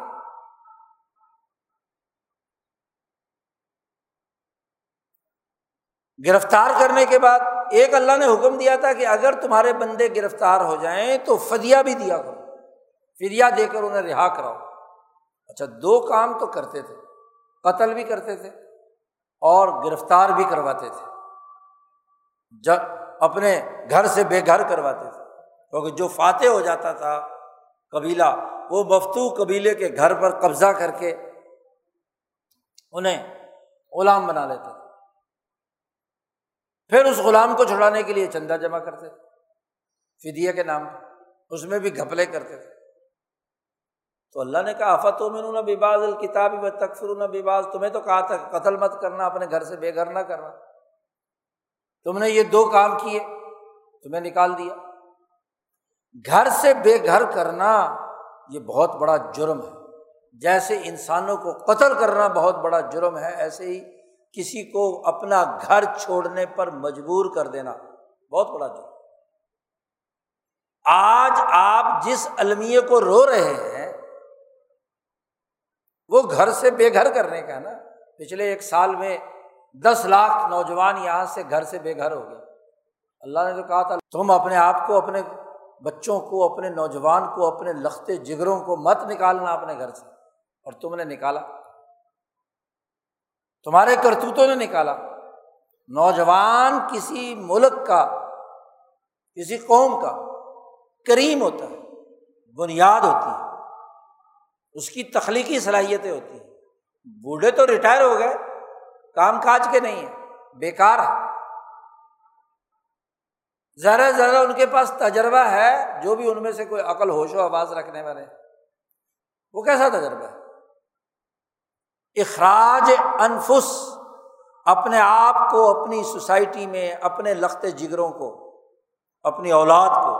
گرفتار کرنے کے بعد ایک اللہ نے حکم دیا تھا کہ اگر تمہارے بندے گرفتار ہو جائیں تو فدیہ بھی دیا کرو، فدیہ دے کر انہیں رہا کراؤ۔ اچھا، 2 کام تو کرتے تھے، قتل بھی کرتے تھے اور گرفتار بھی کرواتے تھے، اپنے گھر سے بے گھر کرواتے تھے، کیونکہ جو فاتح ہو جاتا تھا قبیلہ وہ مفتو قبیلے کے گھر پر قبضہ کر کے انہیں غلام بنا لیتے تھے، پھر اس غلام کو چھڑانے کے لیے چندہ جمع کرتے تھے فدیہ کے نام پر، اس میں بھی گھپلے کرتے تھے۔ تو اللہ نے کہا افتؤمنون ببعض الکتاب وتکفرون ببعض، تمہیں تو کہا تھا قتل مت کرنا، اپنے گھر سے بے گھر نہ کرنا، تم نے یہ 2 کام کیے، تمہیں نکال دیا۔ گھر سے بے گھر کرنا یہ بہت بڑا جرم ہے، جیسے انسانوں کو قتل کرنا بہت بڑا جرم ہے، ایسے ہی کسی کو اپنا گھر چھوڑنے پر مجبور کر دینا بہت بڑا جرم۔ آج آپ جس المیے کو رو رہے ہیں وہ گھر سے بے گھر کرنے کا ہے نا۔ پچھلے 1 سال میں 10 لاکھ نوجوان یہاں سے گھر سے بے گھر ہو گئے۔ اللہ نے تو کہا تھا تم اپنے آپ کو، اپنے بچوں کو، اپنے نوجوان کو، اپنے لختے جگروں کو مت نکالنا اپنے گھر سے، اور تم نے نکالا، تمہارے کرتوتوں نے نکالا۔ نوجوان کسی ملک کا، کسی قوم کا کریم ہوتا ہے، بنیاد ہوتی ہے، اس کی تخلیقی صلاحیتیں ہوتی ہیں۔ بوڑھے تو ریٹائر ہو گئے، کام کاج کے نہیں ہیں، بیکار ہیں، زیادہ سے زیادہ ان کے پاس تجربہ ہے، جو بھی ان میں سے کوئی عقل ہوش و آواز رکھنے والے، وہ کیسا تجربہ ہے؟ اخراج انفس، اپنے آپ کو، اپنی سوسائٹی میں، اپنے لختے جگروں کو، اپنی اولاد کو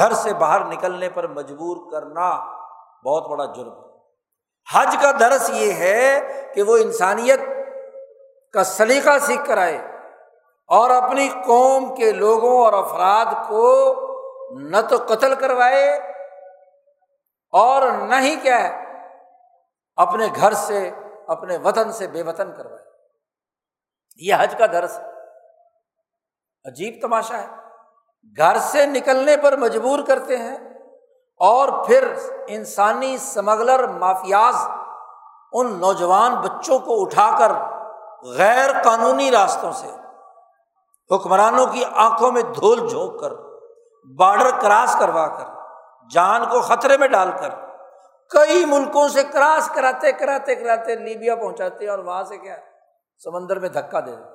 گھر سے باہر نکلنے پر مجبور کرنا بہت بڑا جرم ہے۔ حج کا درس یہ ہے کہ وہ انسانیت کا سلیقہ سیکھ کر آئے اور اپنی قوم کے لوگوں اور افراد کو نہ تو قتل کروائے اور نہ ہی کیا ہے اپنے گھر سے اپنے وطن سے بے وطن کروائے۔ یہ حج کا درس ہے، عجیب تماشا ہے، گھر سے نکلنے پر مجبور کرتے ہیں اور پھر انسانی سمگلر مافیاز ان نوجوان بچوں کو اٹھا کر غیر قانونی راستوں سے حکمرانوں کی آنکھوں میں دھول جھونک کر بارڈر کراس کروا کر جان کو خطرے میں ڈال کر کئی ملکوں سے کراس کراتے کراتے کراتے لیبیا پہنچاتے اور وہاں سے کیا سمندر میں دھکا دے دیتے۔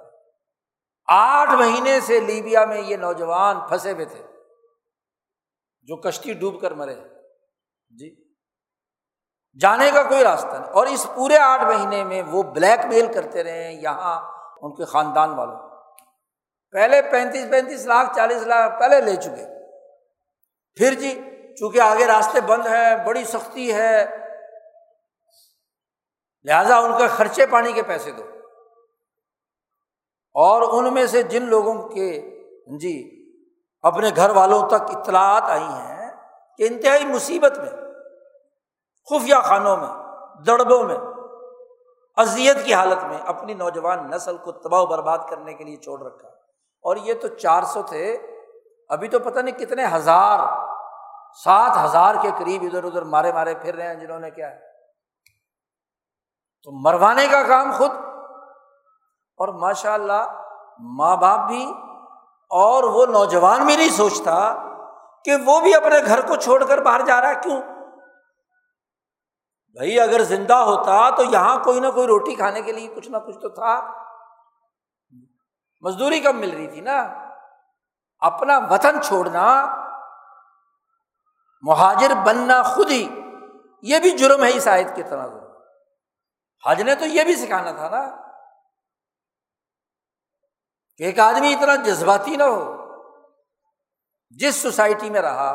8 مہینے سے لیبیا میں یہ نوجوان پھنسے ہوئے تھے جو کشتی ڈوب کر مرے، جی جانے کا کوئی راستہ نہیں، اور اس پورے 8 مہینے میں وہ بلیک میل کرتے رہے ہیں یہاں ان کے خاندان والوں، پہلے 35 لاکھ 40 لاکھ پہلے لے چکے، پھر جی چونکہ آگے راستے بند ہیں، بڑی سختی ہے، لہذا ان کا خرچے پانی کے پیسے دو، اور ان میں سے جن لوگوں کے جی اپنے گھر والوں تک اطلاعات آئی ہیں کہ انتہائی مصیبت میں، خفیہ خانوں میں، دڑبوں میں، اذیت کی حالت میں اپنی نوجوان نسل کو تباہ و برباد کرنے کے لیے چھوڑ رکھا، اور یہ تو 400 تھے، ابھی تو پتہ نہیں کتنے ہزار، 7000 کے قریب ادھر ادھر مارے مارے پھر رہے ہیں، جنہوں نے کیا ہے تو مروانے کا کام خود، اور ماشاء اللہ ماں باپ بھی اور وہ نوجوان بھی نہیں سوچتا کہ وہ بھی اپنے گھر کو چھوڑ کر باہر جا رہا ہے، کیوں بھائی؟ اگر زندہ ہوتا تو یہاں کوئی نہ کوئی روٹی کھانے کے لیے کچھ نہ کچھ تو تھا، مزدوری کم مل رہی تھی نا، اپنا وطن چھوڑنا، مہاجر بننا خود ہی یہ بھی جرم ہے اس آیت کے تناظر میں۔ حج نے تو یہ بھی سکھانا تھا نا کہ ایک آدمی اتنا جذباتی نہ ہو، جس سوسائٹی میں رہا،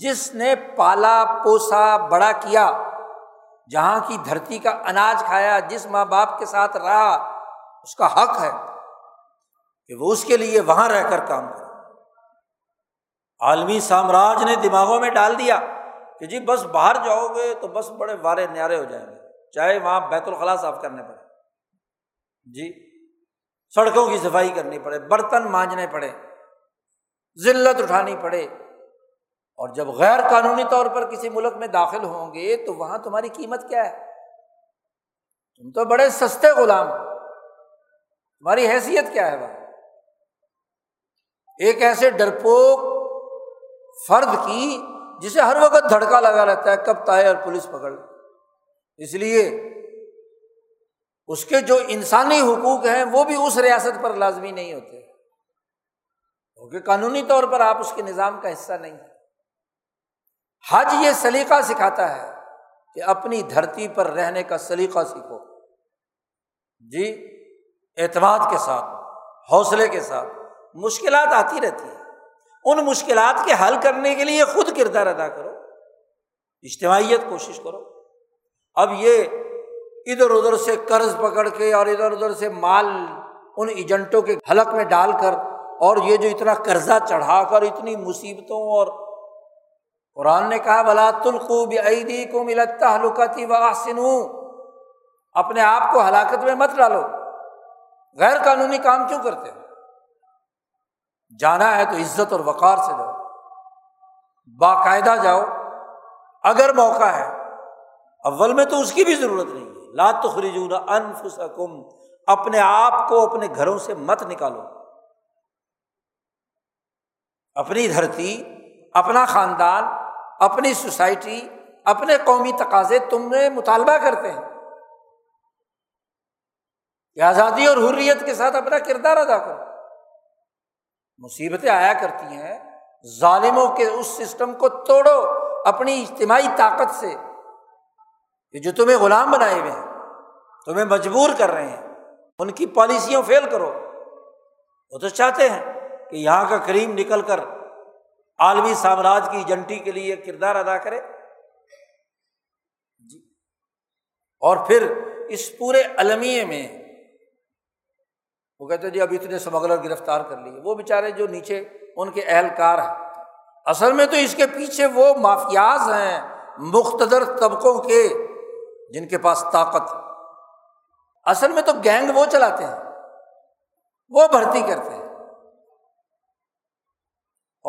جس نے پالا پوسا بڑا کیا، جہاں کی دھرتی کا اناج کھایا، جس ماں باپ کے ساتھ رہا، اس کا حق ہے کہ وہ اس کے لیے وہاں رہ کر کام کرے۔ عالمی سامراج نے دماغوں میں ڈال دیا کہ جی بس باہر جاؤ گے تو بس بڑے وارے نیارے ہو جائیں گے، چاہے وہاں بیت الخلا صاف کرنے پڑے، جی سڑکوں کی صفائی کرنی پڑے، برتن مانجنے پڑے، ذلت اٹھانی پڑے، اور جب غیر قانونی طور پر کسی ملک میں داخل ہوں گے تو وہاں تمہاری قیمت کیا ہے؟ تم تو بڑے سستے غلام، تمہاری حیثیت کیا ہے وہاں؟ ایک ایسے ڈرپوک فرد کی جسے ہر وقت دھڑکا لگا رہتا ہے کب تائے اور پولیس پکڑ لے، اس لیے اس کے جو انسانی حقوق ہیں وہ بھی اس ریاست پر لازمی نہیں ہوتے، کیونکہ قانونی طور پر آپ اس کے نظام کا حصہ نہیں ہیں۔ حج یہ سلیقہ سکھاتا ہے کہ اپنی دھرتی پر رہنے کا سلیقہ سیکھو، جی اعتماد کے ساتھ، حوصلے کے ساتھ، مشکلات آتی رہتی ہیں، ان مشکلات کے حل کرنے کے لیے خود کردار ادا کرو، اجتماعیت کوشش کرو۔ اب یہ ادھر ادھر سے قرض پکڑ کے اور ادھر ادھر سے مال ان ایجنٹوں کے حلق میں ڈال کر، اور یہ جو اتنا قرضہ چڑھا کر اتنی مصیبتوں، اور قرآن نے کہا وَلَا تُلْقُوا بِأَيْدِيكُمْ إِلَى التَّهْلُكَةِ وَأَحْسِنُوا، اپنے آپ کو ہلاکت میں مت ڈالو، غیر قانونی کام کیوں کرتے ہو؟ جانا ہے تو عزت اور وقار سے جاؤ، باقاعدہ جاؤ، اگر موقع ہے، اول میں تو اس کی بھی ضرورت نہیں ہے، لا تخرجون انفسکم، اپنے آپ کو اپنے گھروں سے مت نکالو، اپنی دھرتی، اپنا خاندان، اپنی سوسائٹی، اپنے قومی تقاضے تم نے مطالبہ کرتے ہیں، کہ آزادی اور حریت کے ساتھ اپنا کردار ادا کرو۔ مصیبتیں آیا کرتی ہیں، ظالموں کے اس سسٹم کو توڑو اپنی اجتماعی طاقت سے، کہ جو تمہیں غلام بنائے ہوئے ہیں، تمہیں مجبور کر رہے ہیں، ان کی پالیسیوں فیل کرو۔ وہ تو چاہتے ہیں کہ یہاں کا کریم نکل کر عالمی سامراج کی ایجنٹی کے لیے کردار ادا کرے، جی اور پھر اس پورے المیے میں وہ کہتے جی اب اتنے سمگلر گرفتار کر لیے، وہ بیچارے جو نیچے ان کے اہلکار ہیں، اصل میں تو اس کے پیچھے وہ مافیاز ہیں مقتدر طبقوں کے، جن کے پاس طاقت، اصل میں تو گینگ وہ چلاتے ہیں، وہ بھرتی کرتے ہیں،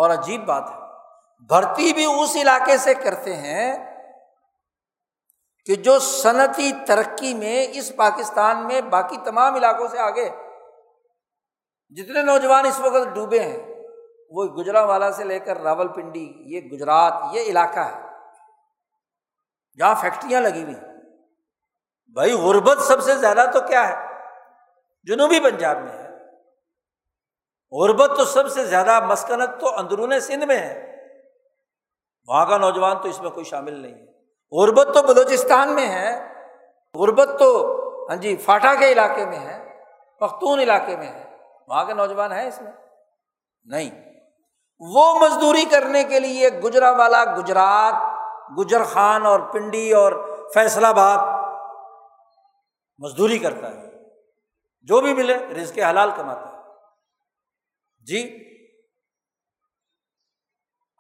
اور عجیب بات ہے بھرتی بھی اس علاقے سے کرتے ہیں کہ جو صنعتی ترقی میں اس پاکستان میں باقی تمام علاقوں سے آگے، جتنے نوجوان اس وقت ڈوبے ہیں وہ گوجرانوالہ سے لے کر راول پنڈی، یہ گجرات یہ علاقہ ہے جہاں فیکٹریاں لگی ہوئی ہیں۔ بھائی غربت سب سے زیادہ تو کیا ہے جنوبی پنجاب میں ہے، غربت تو سب سے زیادہ، مسکنت تو اندرون سندھ میں ہے، وہاں کا نوجوان تو اس میں کوئی شامل نہیں ہے، غربت تو بلوچستان میں ہے، غربت تو ہاں جی فاٹا کے علاقے میں ہے، پختون علاقے میں ہے، وہاں کے نوجوان ہیں اس میں نہیں۔ وہ مزدوری کرنے کے لیے گوجرانوالہ، گجرات، گجر خان اور پنڈی اور فیصل آباد مزدوری کرتا ہے، جو بھی ملے رزق حلال کماتا ہے جی۔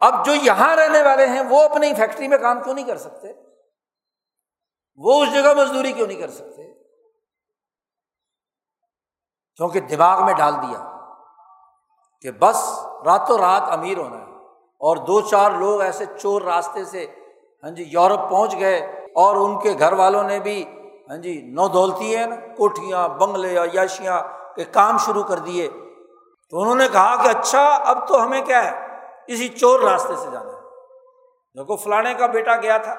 اب جو یہاں رہنے والے ہیں وہ اپنی فیکٹری میں کام کیوں نہیں کر سکتے، وہ اس جگہ مزدوری کیوں نہیں کر سکتے؟ کیونکہ دماغ میں ڈال دیا کہ بس راتوں رات امیر ہونا ہے، اور دو چار لوگ ایسے چور راستے سے ہاں جی یورپ پہنچ گئے، اور ان کے گھر والوں نے بھی ہاں جی نو دولتی ہیں نا، کوٹھیاں، بنگلے اور یاشیاں کے کام شروع کر دیے، تو انہوں نے کہا کہ اچھا اب تو ہمیں کیا ہے اسی چور راستے سے جانا ہے، دیکھو فلانے کا بیٹا گیا تھا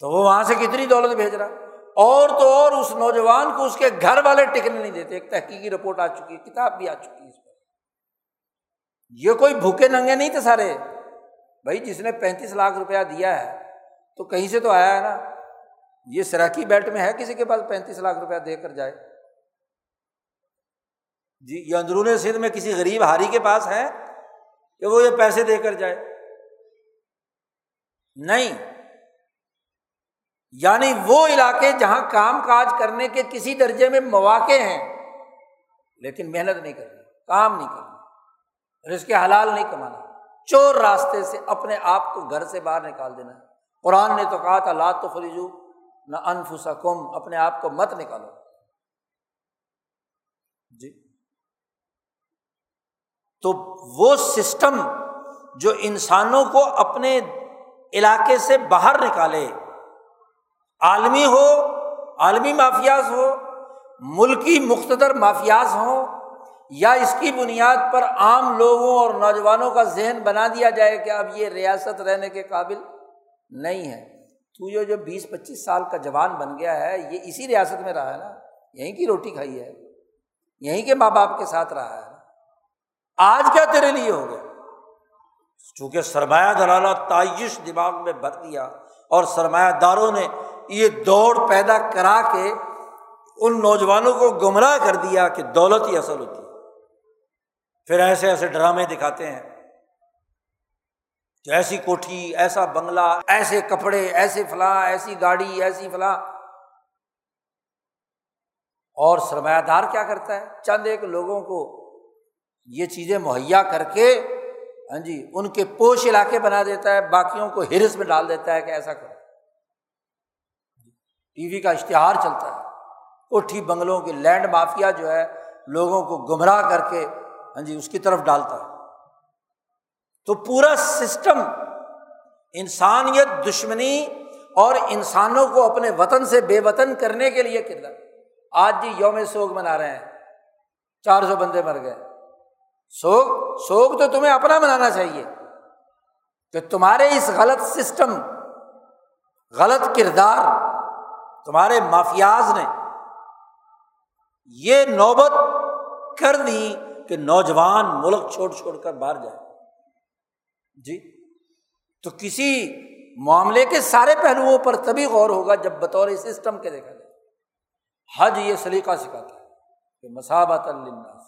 تو وہ وہاں سے کتنی دولت بھیج رہا، اور تو اور اس نوجوان کو اس کے گھر والے ٹکنے نہیں دیتے۔ ایک تحقیقی رپورٹ آ چکی ہے، کتاب بھی آ چکی ہے اس پر۔ یہ کوئی بھوکے ننگے نہیں تھے سارے، بھائی جس نے 35 لاکھ روپیہ دیا ہے تو کہیں سے تو آیا ہے نا، یہ سراکی بیلٹ میں ہے کسی کے پاس 35 لاکھ روپیہ دے کر جائے جی؟ یہ اندرون سندھ میں کسی غریب ہاری کے پاس ہے کہ وہ یہ پیسے دے کر جائے؟ نہیں۔ یعنی وہ علاقے جہاں کام کاج کرنے کے کسی درجے میں مواقع ہیں، لیکن محنت نہیں کرنی، کام نہیں کرنا، رزق حلال نہیں کمانا، چور راستے سے اپنے آپ کو گھر سے باہر نکال دینا ہے۔ قرآن نے تو کہا تھا لا تخرجوا نہ انفسکم، اپنے آپ کو مت نکالو جی۔ تو وہ سسٹم جو انسانوں کو اپنے علاقے سے باہر نکالے، عالمی ہو، عالمی مافیاز ہو، ملکی مقتدر مافیاز ہوں، یا اس کی بنیاد پر عام لوگوں اور نوجوانوں کا ذہن بنا دیا جائے کہ اب یہ ریاست رہنے کے قابل نہیں ہے۔ تو یہ جو 20-25 سال کا جوان بن گیا ہے، یہ اسی ریاست میں رہا ہے نا، یہیں کی روٹی کھائی ہے، یہیں کے ماں باپ کے ساتھ رہا ہے، آج کیا تیرے لیے ہو گیا؟ چونکہ سرمایہ دلالہ تعیش دماغ میں بھر دیا، اور سرمایہ داروں نے یہ دوڑ پیدا کرا کے ان نوجوانوں کو گمراہ کر دیا کہ دولت ہی اصل ہوتی ہے۔ پھر ایسے ایسے ڈرامے دکھاتے ہیں کہ ایسی کوٹھی، ایسا بنگلہ، ایسے کپڑے، ایسے فلاں، ایسی گاڑی، ایسی فلاں، اور سرمایہ دار کیا کرتا ہے؟ چند ایک لوگوں کو یہ چیزیں مہیا کر کے ہاں جی ان کے پوش علاقے بنا دیتا ہے، باقیوں کو ہرس میں ڈال دیتا ہے کہ ایسا کرو۔ ٹی وی کا اشتہار چلتا ہے، کوٹھی بنگلوں کے لینڈ مافیا جو ہے لوگوں کو گمراہ کر کے ہاں جی اس کی طرف ڈالتا ہے۔ تو پورا سسٹم انسانیت دشمنی اور انسانوں کو اپنے وطن سے بے وطن کرنے کے لیے کردار۔ آج جی یوم سوگ منا رہے ہیں، 400 بندے مر گئے، سوگ تو تمہیں اپنا منانا چاہیے کہ تمہارے اس غلط سسٹم، غلط کردار، تمہارے مافیاز نے یہ نوبت کر دی کہ نوجوان ملک چھوڑ کر باہر جائے جی۔ تو کسی معاملے کے سارے پہلوؤں پر تبھی غور ہوگا جب بطور سسٹم کے دیکھا جائے۔ حج یہ سلیقہ سکھاتا ہے کہ مصابۃ للناس،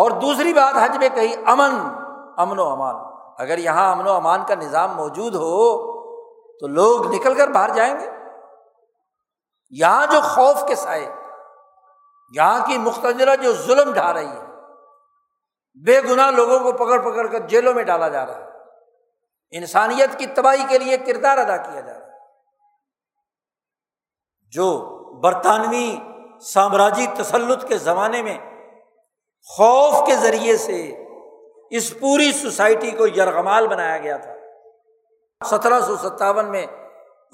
اور دوسری بات حج میں کہی امن و امان۔ اگر یہاں امن و امان کا نظام موجود ہو تو لوگ نکل کر باہر جائیں گے۔ یہاں جو خوف کے سائے، یہاں کی مقتدرہ جو ظلم ڈھا رہی ہے، بے گناہ لوگوں کو پکڑ کر جیلوں میں ڈالا جا رہا ہے، انسانیت کی تباہی کے لیے کردار ادا کیا جا رہا ہے۔ جو برطانوی سامراجی تسلط کے زمانے میں خوف کے ذریعے سے اس پوری سوسائٹی کو یرغمال بنایا گیا تھا، 1757 میں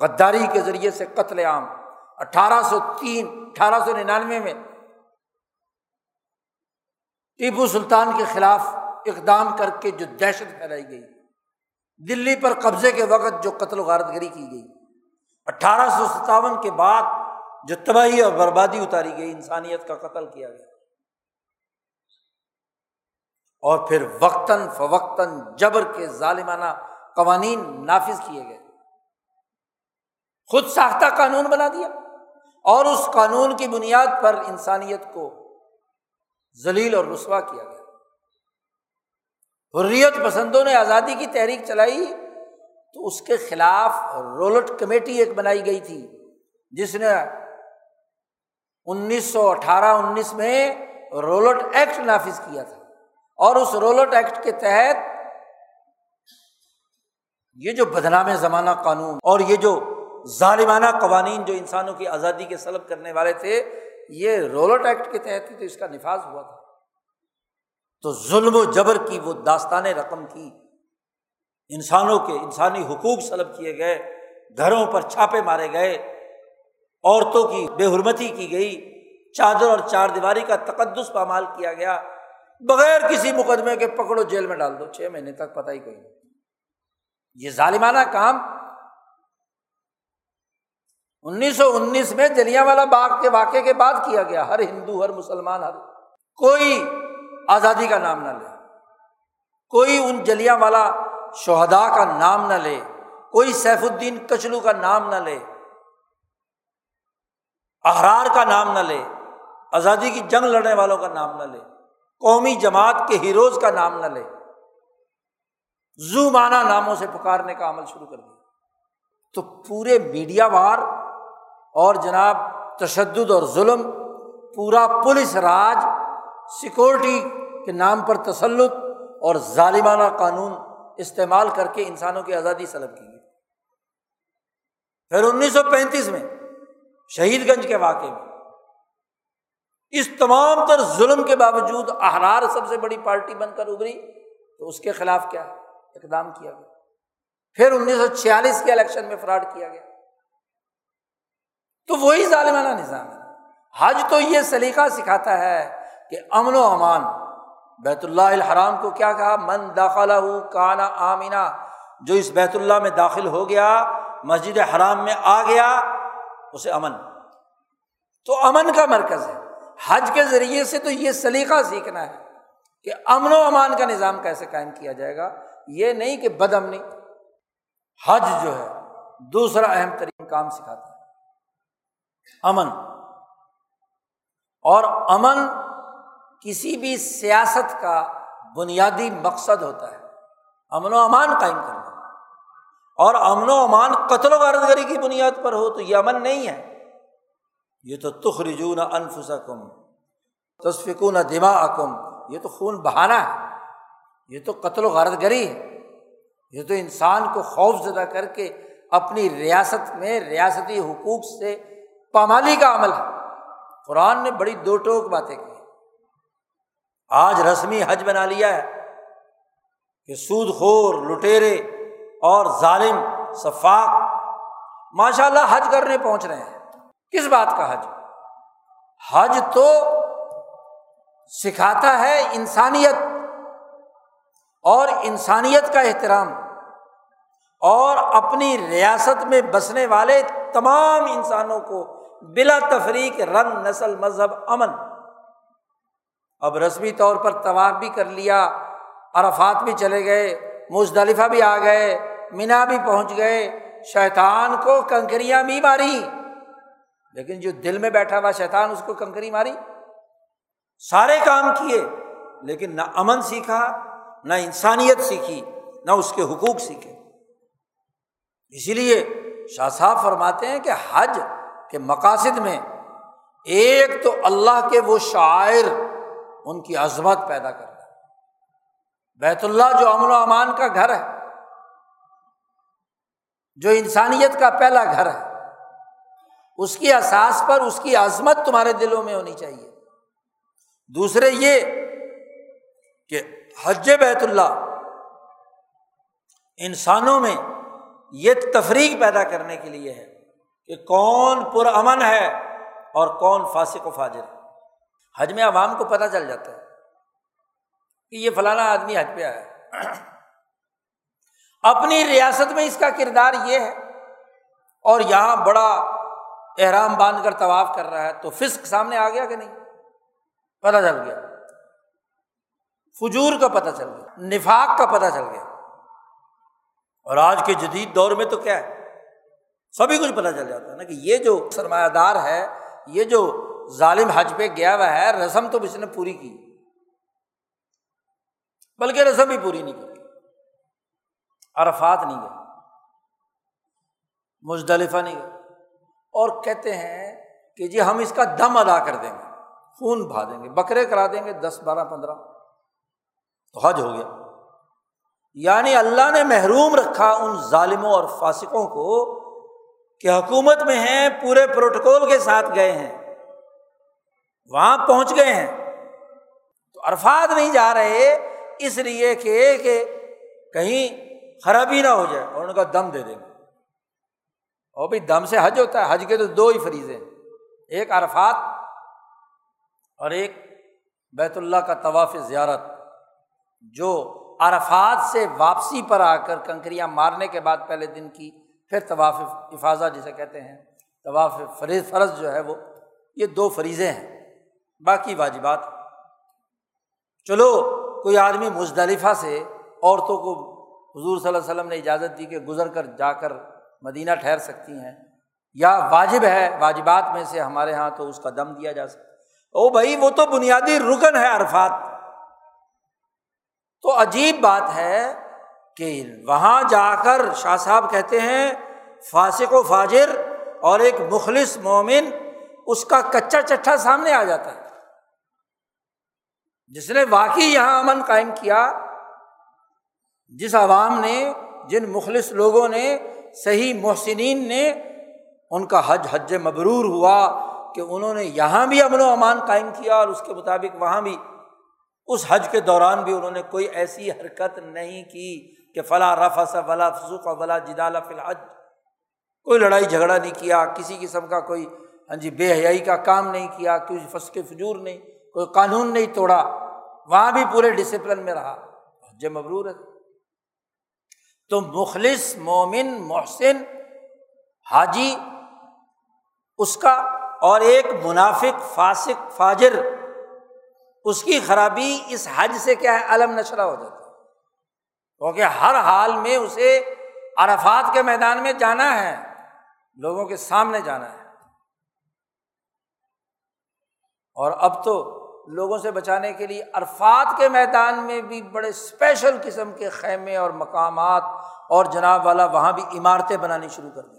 غداری کے ذریعے سے قتل عام، 1803 1899 میں ٹیپو سلطان کے خلاف اقدام کر کے جو دہشت پھیلائی گئی، دلی پر قبضے کے وقت جو قتل و غارت گری کی گئی، 1857 کے بعد جو تباہی اور بربادی اتاری گئی، انسانیت کا قتل کیا گیا، اور پھر وقتاً فوقتاً جبر کے ظالمانہ قوانین نافذ کیے گئے، خود ساختہ قانون بنا دیا، اور اس قانون کی بنیاد پر انسانیت کو ذلیل اور رسوا کیا گیا۔ حریت پسندوں نے آزادی کی تحریک چلائی تو اس کے خلاف رولٹ کمیٹی ایک بنائی گئی تھی، جس نے 1918-19 میں رولٹ ایکٹ نافذ کیا تھا، اور اس رولٹ ایکٹ کے تحت یہ جو بدنام زمانہ قانون اور یہ جو ظالمانہ قوانین جو انسانوں کی آزادی کے سلب کرنے والے تھے، یہ رولٹ ایکٹ کے تحت ہی تو اس کا نفاذ ہوا تھا۔ تو ظلم و جبر کی وہ داستانیں رقم کی، انسانوں کے انسانی حقوق سلب کیے گئے، گھروں پر چھاپے مارے گئے، عورتوں کی بے حرمتی کی گئی، چادر اور چار دیواری کا تقدس پامال کیا گیا، بغیر کسی مقدمے کے پکڑو جیل میں ڈال دو، 6 مہینے تک پتہ ہی کوئی نہیں۔ یہ ظالمانہ کام 1919 میں جلیانوالہ باغ کے واقعے کے بعد کیا گیا۔ ہر ہندو، ہر مسلمان، ہر کوئی آزادی کا نام نہ لے، کوئی ان جلیانوالہ شہداء کا نام نہ لے، کوئی سیف الدین کچلو کا نام نہ لے، احرار کا نام نہ لے، آزادی کی جنگ لڑنے والوں کا نام نہ لے، قومی جماعت کے ہیروز کا نام نہ لے، زومانہ ناموں سے پکارنے کا عمل شروع کر دیا۔ تو پورے میڈیا وار اور جناب تشدد اور ظلم، پورا پولیس راج، سیکورٹی کے نام پر تسلط اور ظالمانہ قانون استعمال کر کے انسانوں کی آزادی سلب کی گئی۔ پھر 1935 میں شہید گنج کے واقعے میں اس تمام تر ظلم کے باوجود احرار سب سے بڑی پارٹی بن کر ابھری، تو اس کے خلاف کیا اقدام کیا گیا۔ پھر 1946 کے الیکشن میں فراڈ کیا گیا۔ تو وہی ظالمانہ نظام ہے۔ حج تو یہ سلیقہ سکھاتا ہے کہ امن و امان، بیت اللہ الحرام کو کیا کہا، من داخلہ کان آمنا، جو اس بیت اللہ میں داخل ہو گیا، مسجد حرام میں آ گیا، اسے امن، تو امن کا مرکز ہے۔ حج کے ذریعے سے تو یہ سلیقہ سیکھنا ہے کہ امن و امان کا نظام کیسے قائم کیا جائے گا، یہ نہیں کہ بد امنی۔ حج جو ہے دوسرا اہم ترین کام سکھاتا ہے، امن، اور امن کسی بھی سیاست کا بنیادی مقصد ہوتا ہے امن و امان قائم کرنا، اور امن و امان قتل و غارت گری کی بنیاد پر ہو تو یہ امن نہیں ہے، یہ تو تخرجون انفسکم تسفکون دماءکم، یہ تو خون بہانا ہے، یہ تو قتل و غارت گری ہے، یہ تو انسان کو خوف زدہ کر کے اپنی ریاست میں ریاستی حقوق سے پامالی کا عمل ہے۔ قرآن نے بڑی دو ٹوک باتیں کی۔ آج رسمی حج بنا لیا ہے کہ سود خور، لٹیرے اور ظالم سفاق ماشاء اللہ حج کرنے پہنچ رہے ہیں۔ کس بات کا حج؟ حج تو سکھاتا ہے انسانیت اور انسانیت کا احترام، اور اپنی ریاست میں بسنے والے تمام انسانوں کو بلا تفریق، رنگ، نسل، مذہب، امن۔ اب رسمی طور پر طواف بھی کر لیا، عرفات بھی چلے گئے، مزدلفہ بھی آ گئے، منا بھی پہنچ گئے، شیطان کو کنکریاں بھی ماری، لیکن جو دل میں بیٹھا ہوا شیطان اس کو کنکری ماری۔ سارے کام کیے لیکن نہ امن سیکھا، نہ انسانیت سیکھی، نہ اس کے حقوق سیکھے۔ اسی لیے شاہ صاحب فرماتے ہیں کہ حج کے مقاصد میں ایک تو اللہ کے وہ شعائر، ان کی عظمت پیدا کرنا۔ بیت اللہ جو امن و امان کا گھر ہے، جو انسانیت کا پہلا گھر ہے، اس کی اساس پر اس کی عظمت تمہارے دلوں میں ہونی چاہیے۔ دوسرے یہ کہ حج بیت اللہ انسانوں میں یہ تفریق پیدا کرنے کے لیے ہے کہ کون پرامن ہے اور کون فاسق و فاجر ہے۔ حج میں عوام کو پتہ چل جاتا ہے کہ یہ فلانا آدمی حج پہ آیا ہے، اپنی ریاست میں اس کا کردار یہ ہے اور یہاں بڑا احرام باندھ کر طواف کر رہا ہے، تو فسق سامنے آ گیا کہ نہیں، پتہ چل گیا، فجور کا پتہ چل گیا، نفاق کا پتہ چل گیا۔ اور آج کے جدید دور میں تو کیا ہے، سبھی کچھ پتہ چل جاتا ہے نا کہ یہ جو سرمایہ دار ہے، یہ جو ظالم حج پہ گیا ہوا ہے، رسم تو اس نے پوری کی، بلکہ رسم بھی پوری نہیں کی، عرفات نہیں گئے، مزدلفہ نہیں گئے، اور کہتے ہیں کہ جی ہم اس کا دم ادا کر دیں گے، خون بہا دیں گے، بکرے کرا دیں گے 10 12 15، تو حج ہو گیا۔ یعنی اللہ نے محروم رکھا ان ظالموں اور فاسقوں کو کہ حکومت میں ہیں، پورے پروٹوکول کے ساتھ گئے ہیں، وہاں پہنچ گئے ہیں، تو عرفات نہیں جا رہے اس لیے کہ کہیں خرابی نہ ہو جائے، اور ان کا دم دے دیں گے۔ اور بھائی دم سے حج ہوتا ہے، حج کے تو 2 ہی فریضے ہیں، ایک عرفات اور ایک بیت اللہ کا طواف زیارت، جو عرفات سے واپسی پر آ کر کنکریاں مارنے کے بعد پہلے دن کی، پھر طواف افاضہ جسے کہتے ہیں، طواف فرض جو ہے وہ، یہ 2 فریضے ہیں، باقی واجبات۔ چلو کوئی آدمی مزدلفہ سے، عورتوں کو حضور صلی اللہ علیہ وسلم نے اجازت دی کہ گزر کر جا کر مدینہ ٹھہر سکتی ہیں، یا واجب ہے، واجبات میں سے ہمارے ہاں تو اس کا دم دیا جا سکتا ہے۔ او بھائی وہ تو بنیادی رکن ہے عرفات، تو عجیب بات ہے کہ وہاں جا کر شاہ صاحب کہتے ہیں فاسق و فاجر اور ایک مخلص مومن، اس کا کچا چٹھا سامنے آ جاتا ہے، جس نے واقعی یہاں امن قائم کیا، جس عوام نے، جن مخلص لوگوں نے، صحیح محسنین نے، ان کا حج مبرور ہوا کہ انہوں نے یہاں بھی امن و امان قائم کیا، اور اس کے مطابق وہاں بھی، اس حج کے دوران بھی انہوں نے کوئی ایسی حرکت نہیں کی کہ فلا رفث ولا فسوق ولا جدال فی الحج، کوئی لڑائی جھگڑا نہیں کیا، کسی قسم کا کوئی بے حیائی کا کام نہیں کیا، کوئی فسق فجور نہیں، کوئی قانون نہیں توڑا، وہاں بھی پورے ڈسپلن میں رہا، حج مبرور ہے۔ تو مخلص مومن محسن حاجی اس کا، اور ایک منافق فاسق فاجر، اس کی خرابی اس حج سے کیا ہے، علم نشرہ ہو جاتا ہے، کیونکہ ہر حال میں اسے عرفات کے میدان میں جانا ہے، لوگوں کے سامنے جانا ہے۔ اور اب تو لوگوں سے بچانے کے لیے عرفات کے میدان میں بھی بڑے اسپیشل قسم کے خیمے اور مقامات اور جناب والا وہاں بھی عمارتیں بنانی شروع کر دی۔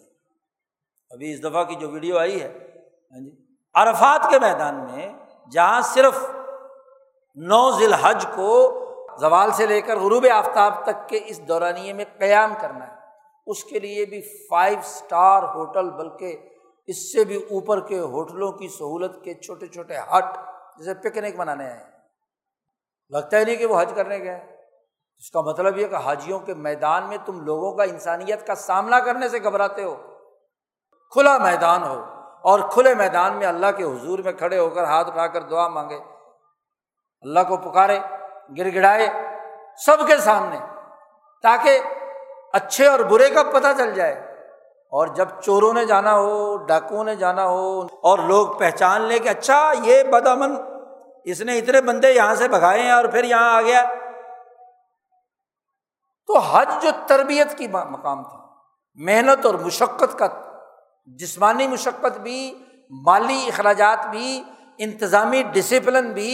ابھی اس دفعہ کی جو ویڈیو آئی ہے عرفات کے میدان میں، جہاں صرف 9 ذی الحج کو زوال سے لے کر غروب آفتاب تک کے اس دورانیے میں قیام کرنا ہے، اس کے لیے بھی 5 اسٹار ہوٹل، بلکہ اس سے بھی اوپر کے ہوٹلوں کی سہولت کے چھوٹے چھوٹے ہٹ، جسے پکنک منانے آئے، لگتا ہی نہیں کہ وہ حج کرنے گئے۔ اس کا مطلب یہ کہ حاجیوں کے میدان میں تم لوگوں کا انسانیت کا سامنا کرنے سے گھبراتے ہو۔ کھلا میدان ہو اور کھلے میدان میں اللہ کے حضور میں کھڑے ہو کر ہاتھ اٹھا کر دعا مانگے، اللہ کو پکارے، گڑ گڑائے سب کے سامنے، تاکہ اچھے اور برے کا پتہ چل جائے۔ اور جب چوروں نے جانا ہو، ڈاکوؤں نے جانا ہو، اور لوگ پہچان لیں کہ اچھا یہ بدامن، اس نے اتنے بندے یہاں سے بھگائے ہیں اور پھر یہاں آ گیا۔ تو حج جو تربیت کی مقام تھا، محنت اور مشقت کا، جسمانی مشقت بھی، مالی اخراجات بھی، انتظامی ڈسپلن بھی،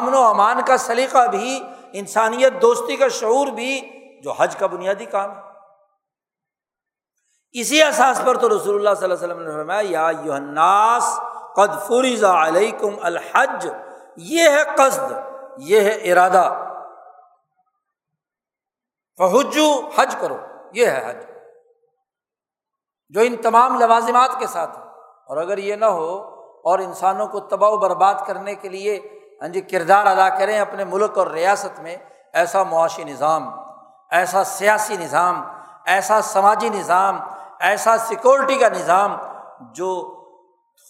امن و امان کا سلیقہ بھی، انسانیت دوستی کا شعور بھی، جو حج کا بنیادی کام ہے۔ اسی اساس پر تو رسول اللہ صلی اللہ علیہ وسلم نے فرمایا یا ایھا الناس قد فرض علیکم الحج، یہ ہے قصد، یہ ہے ارادہ، فحجوا، حج کرو، یہ ہے حج۔ جو ان تمام لوازمات کے ساتھ ہے، اور اگر یہ نہ ہو اور انسانوں کو تباہ و برباد کرنے کے لیے ہاں جی کردار ادا کریں اپنے ملک اور ریاست میں، ایسا معاشی نظام، ایسا سیاسی نظام، ایسا سماجی نظام، ایسا سیکورٹی کا نظام جو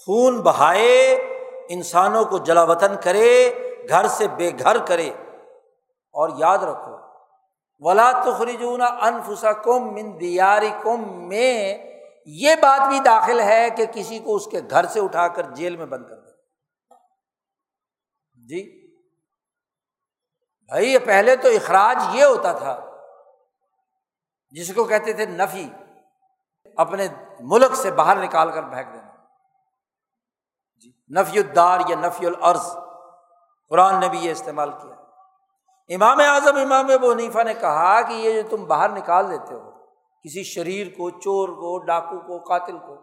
خون بہائے، انسانوں کو جلا وطن کرے، گھر سے بے گھر کرے۔ اور یاد رکھو وَلَا تُخْرِجُونَ أَنفُسَكُمْ مِنْ دِيَارِكُمْ میں یہ بات بھی داخل ہے کہ کسی کو اس کے گھر سے اٹھا کر جیل میں بند کر دیں۔ جی بھائی، پہلے تو اخراج یہ ہوتا تھا جس کو کہتے تھے نفی، اپنے ملک سے باہر نکال کر بھینک دینا، جی نفی الدار یا نفی الارض، قرآن نے بھی یہ استعمال کیا۔ امام اعظم امام ابو حنیفہ نے کہا کہ یہ جو تم باہر نکال دیتے ہو کسی شریر کو، چور کو، ڈاکو کو، قاتل کو،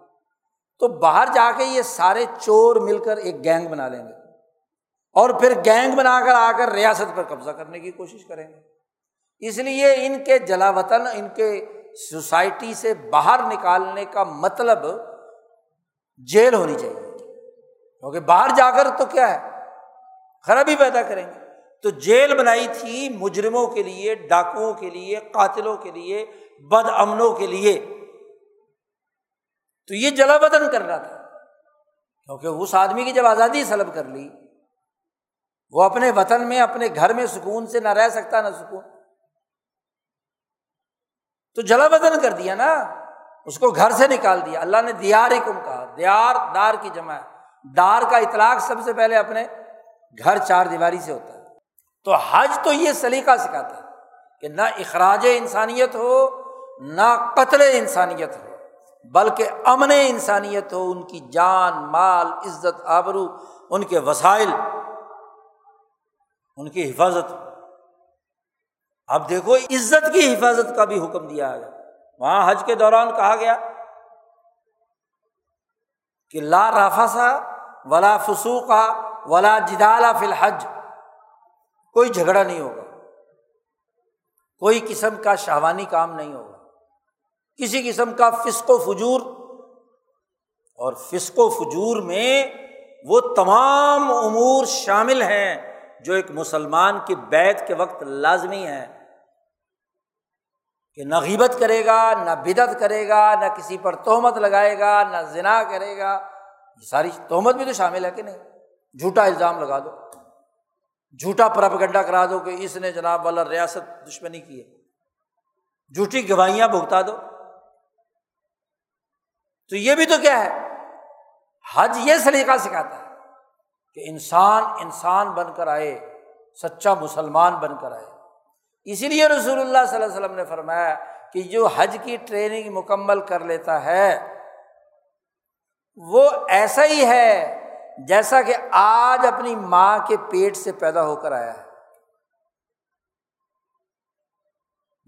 تو باہر جا کے یہ سارے چور مل کر ایک گینگ بنا لیں گے اور پھر گینگ بنا کر آ کر ریاست پر قبضہ کرنے کی کوشش کریں گے۔ اس لیے ان کے جلا وطن، ان کے سوسائٹی سے باہر نکالنے کا مطلب جیل ہونی چاہیے، کیونکہ باہر جا کر تو کیا ہے، خرابی پیدا کریں گے۔ تو جیل بنائی تھی مجرموں کے لیے، ڈاکوؤں کے لیے، قاتلوں کے لیے، بد امنوں کے لیے، تو یہ جلا وطن کرنا تھا، کیونکہ اس آدمی کی جب آزادی سلب کر لی، وہ اپنے وطن میں، اپنے گھر میں سکون سے نہ رہ سکتا، نہ سکون، تو جلا وطن کر دیا نا، اس کو گھر سے نکال دیا۔ اللہ نے دیارکم کہا، دیار دار کی جمع ہے، دار کا اطلاق سب سے پہلے اپنے گھر چار دیواری سے ہوتا ہے۔ تو حج تو یہ سلیقہ سکھاتا ہے کہ نہ اخراج انسانیت ہو، نہ قتل انسانیت ہو، بلکہ امن انسانیت ہو، ان کی جان، مال، عزت، آبرو، ان کے وسائل، ان کی حفاظت۔ اب دیکھو عزت کی حفاظت کا بھی حکم دیا گیا، وہاں حج کے دوران کہا گیا کہ لا رفث ولا فسوق ولا جدال فی الحج، کوئی جھگڑا نہیں ہوگا، کوئی قسم کا شہوانی کام نہیں ہوگا، کسی قسم کا فسق و فجور، اور فسق و فجور میں وہ تمام امور شامل ہیں جو ایک مسلمان کی بیعت کے وقت لازمی ہیں، کہ نہ غیبت کرے گا، نہ بدعت کرے گا، نہ کسی پر تہمت لگائے گا، نہ زنا کرے گا۔ یہ ساری تہمت بھی تو شامل ہے کہ نہیں؟ جھوٹا الزام لگا دو، جھوٹا پروپیگنڈا کرا دو کہ اس نے جناب والا ریاست دشمنی کی ہے، جھوٹی گواہیاں بھگتا دو، تو یہ بھی تو کیا ہے، حج یہ سلیقہ سکھاتا ہے کہ انسان انسان بن کر آئے، سچا مسلمان بن کر آئے۔ اسی لیے رسول اللہ صلی اللہ علیہ وسلم نے فرمایا کہ جو حج کی ٹریننگ مکمل کر لیتا ہے وہ ایسا ہی ہے جیسا کہ آج اپنی ماں کے پیٹ سے پیدا ہو کر آیا ہے۔